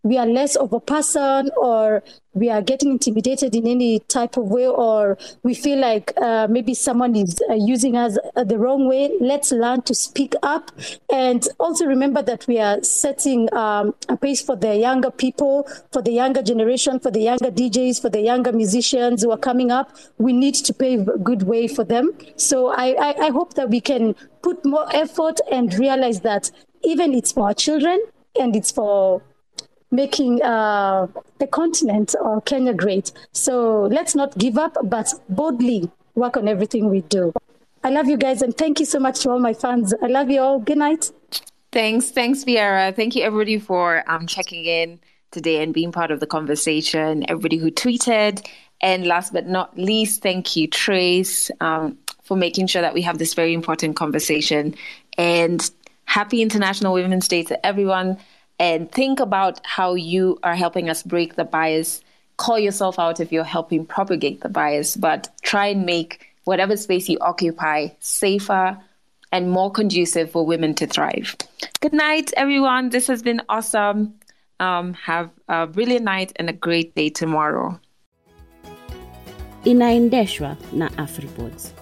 we are less of a person, or we are getting intimidated in any type of way, or we feel like uh, maybe someone is uh, using us uh, the wrong way, let's learn to speak up. And also remember that we are setting um, a pace for the younger people, for the younger generation, for the younger D Js, for the younger musicians who are coming up. We need to pave a good way for them. So I, I, I hope that we can put more effort and realize that even it's for our children and it's for making uh, the continent or Kenya great. So let's not give up, but boldly work on everything we do. I love you guys, and thank you so much to all my fans. I love you all. Good night. Thanks. Thanks, Pierra. Thank you, everybody, for um, checking in today and being part of the conversation, everybody who tweeted. And last but not least, thank you, Trace, um, for making sure that we have this very important conversation. And happy International Women's Day to everyone. And think about how you are helping us break the bias. Call yourself out if you're helping propagate the bias, but try and make whatever space you occupy safer and more conducive for women to thrive. Good night, everyone. This has been awesome. Um, have a brilliant night and a great day tomorrow. Inaendeshwa na Afripods.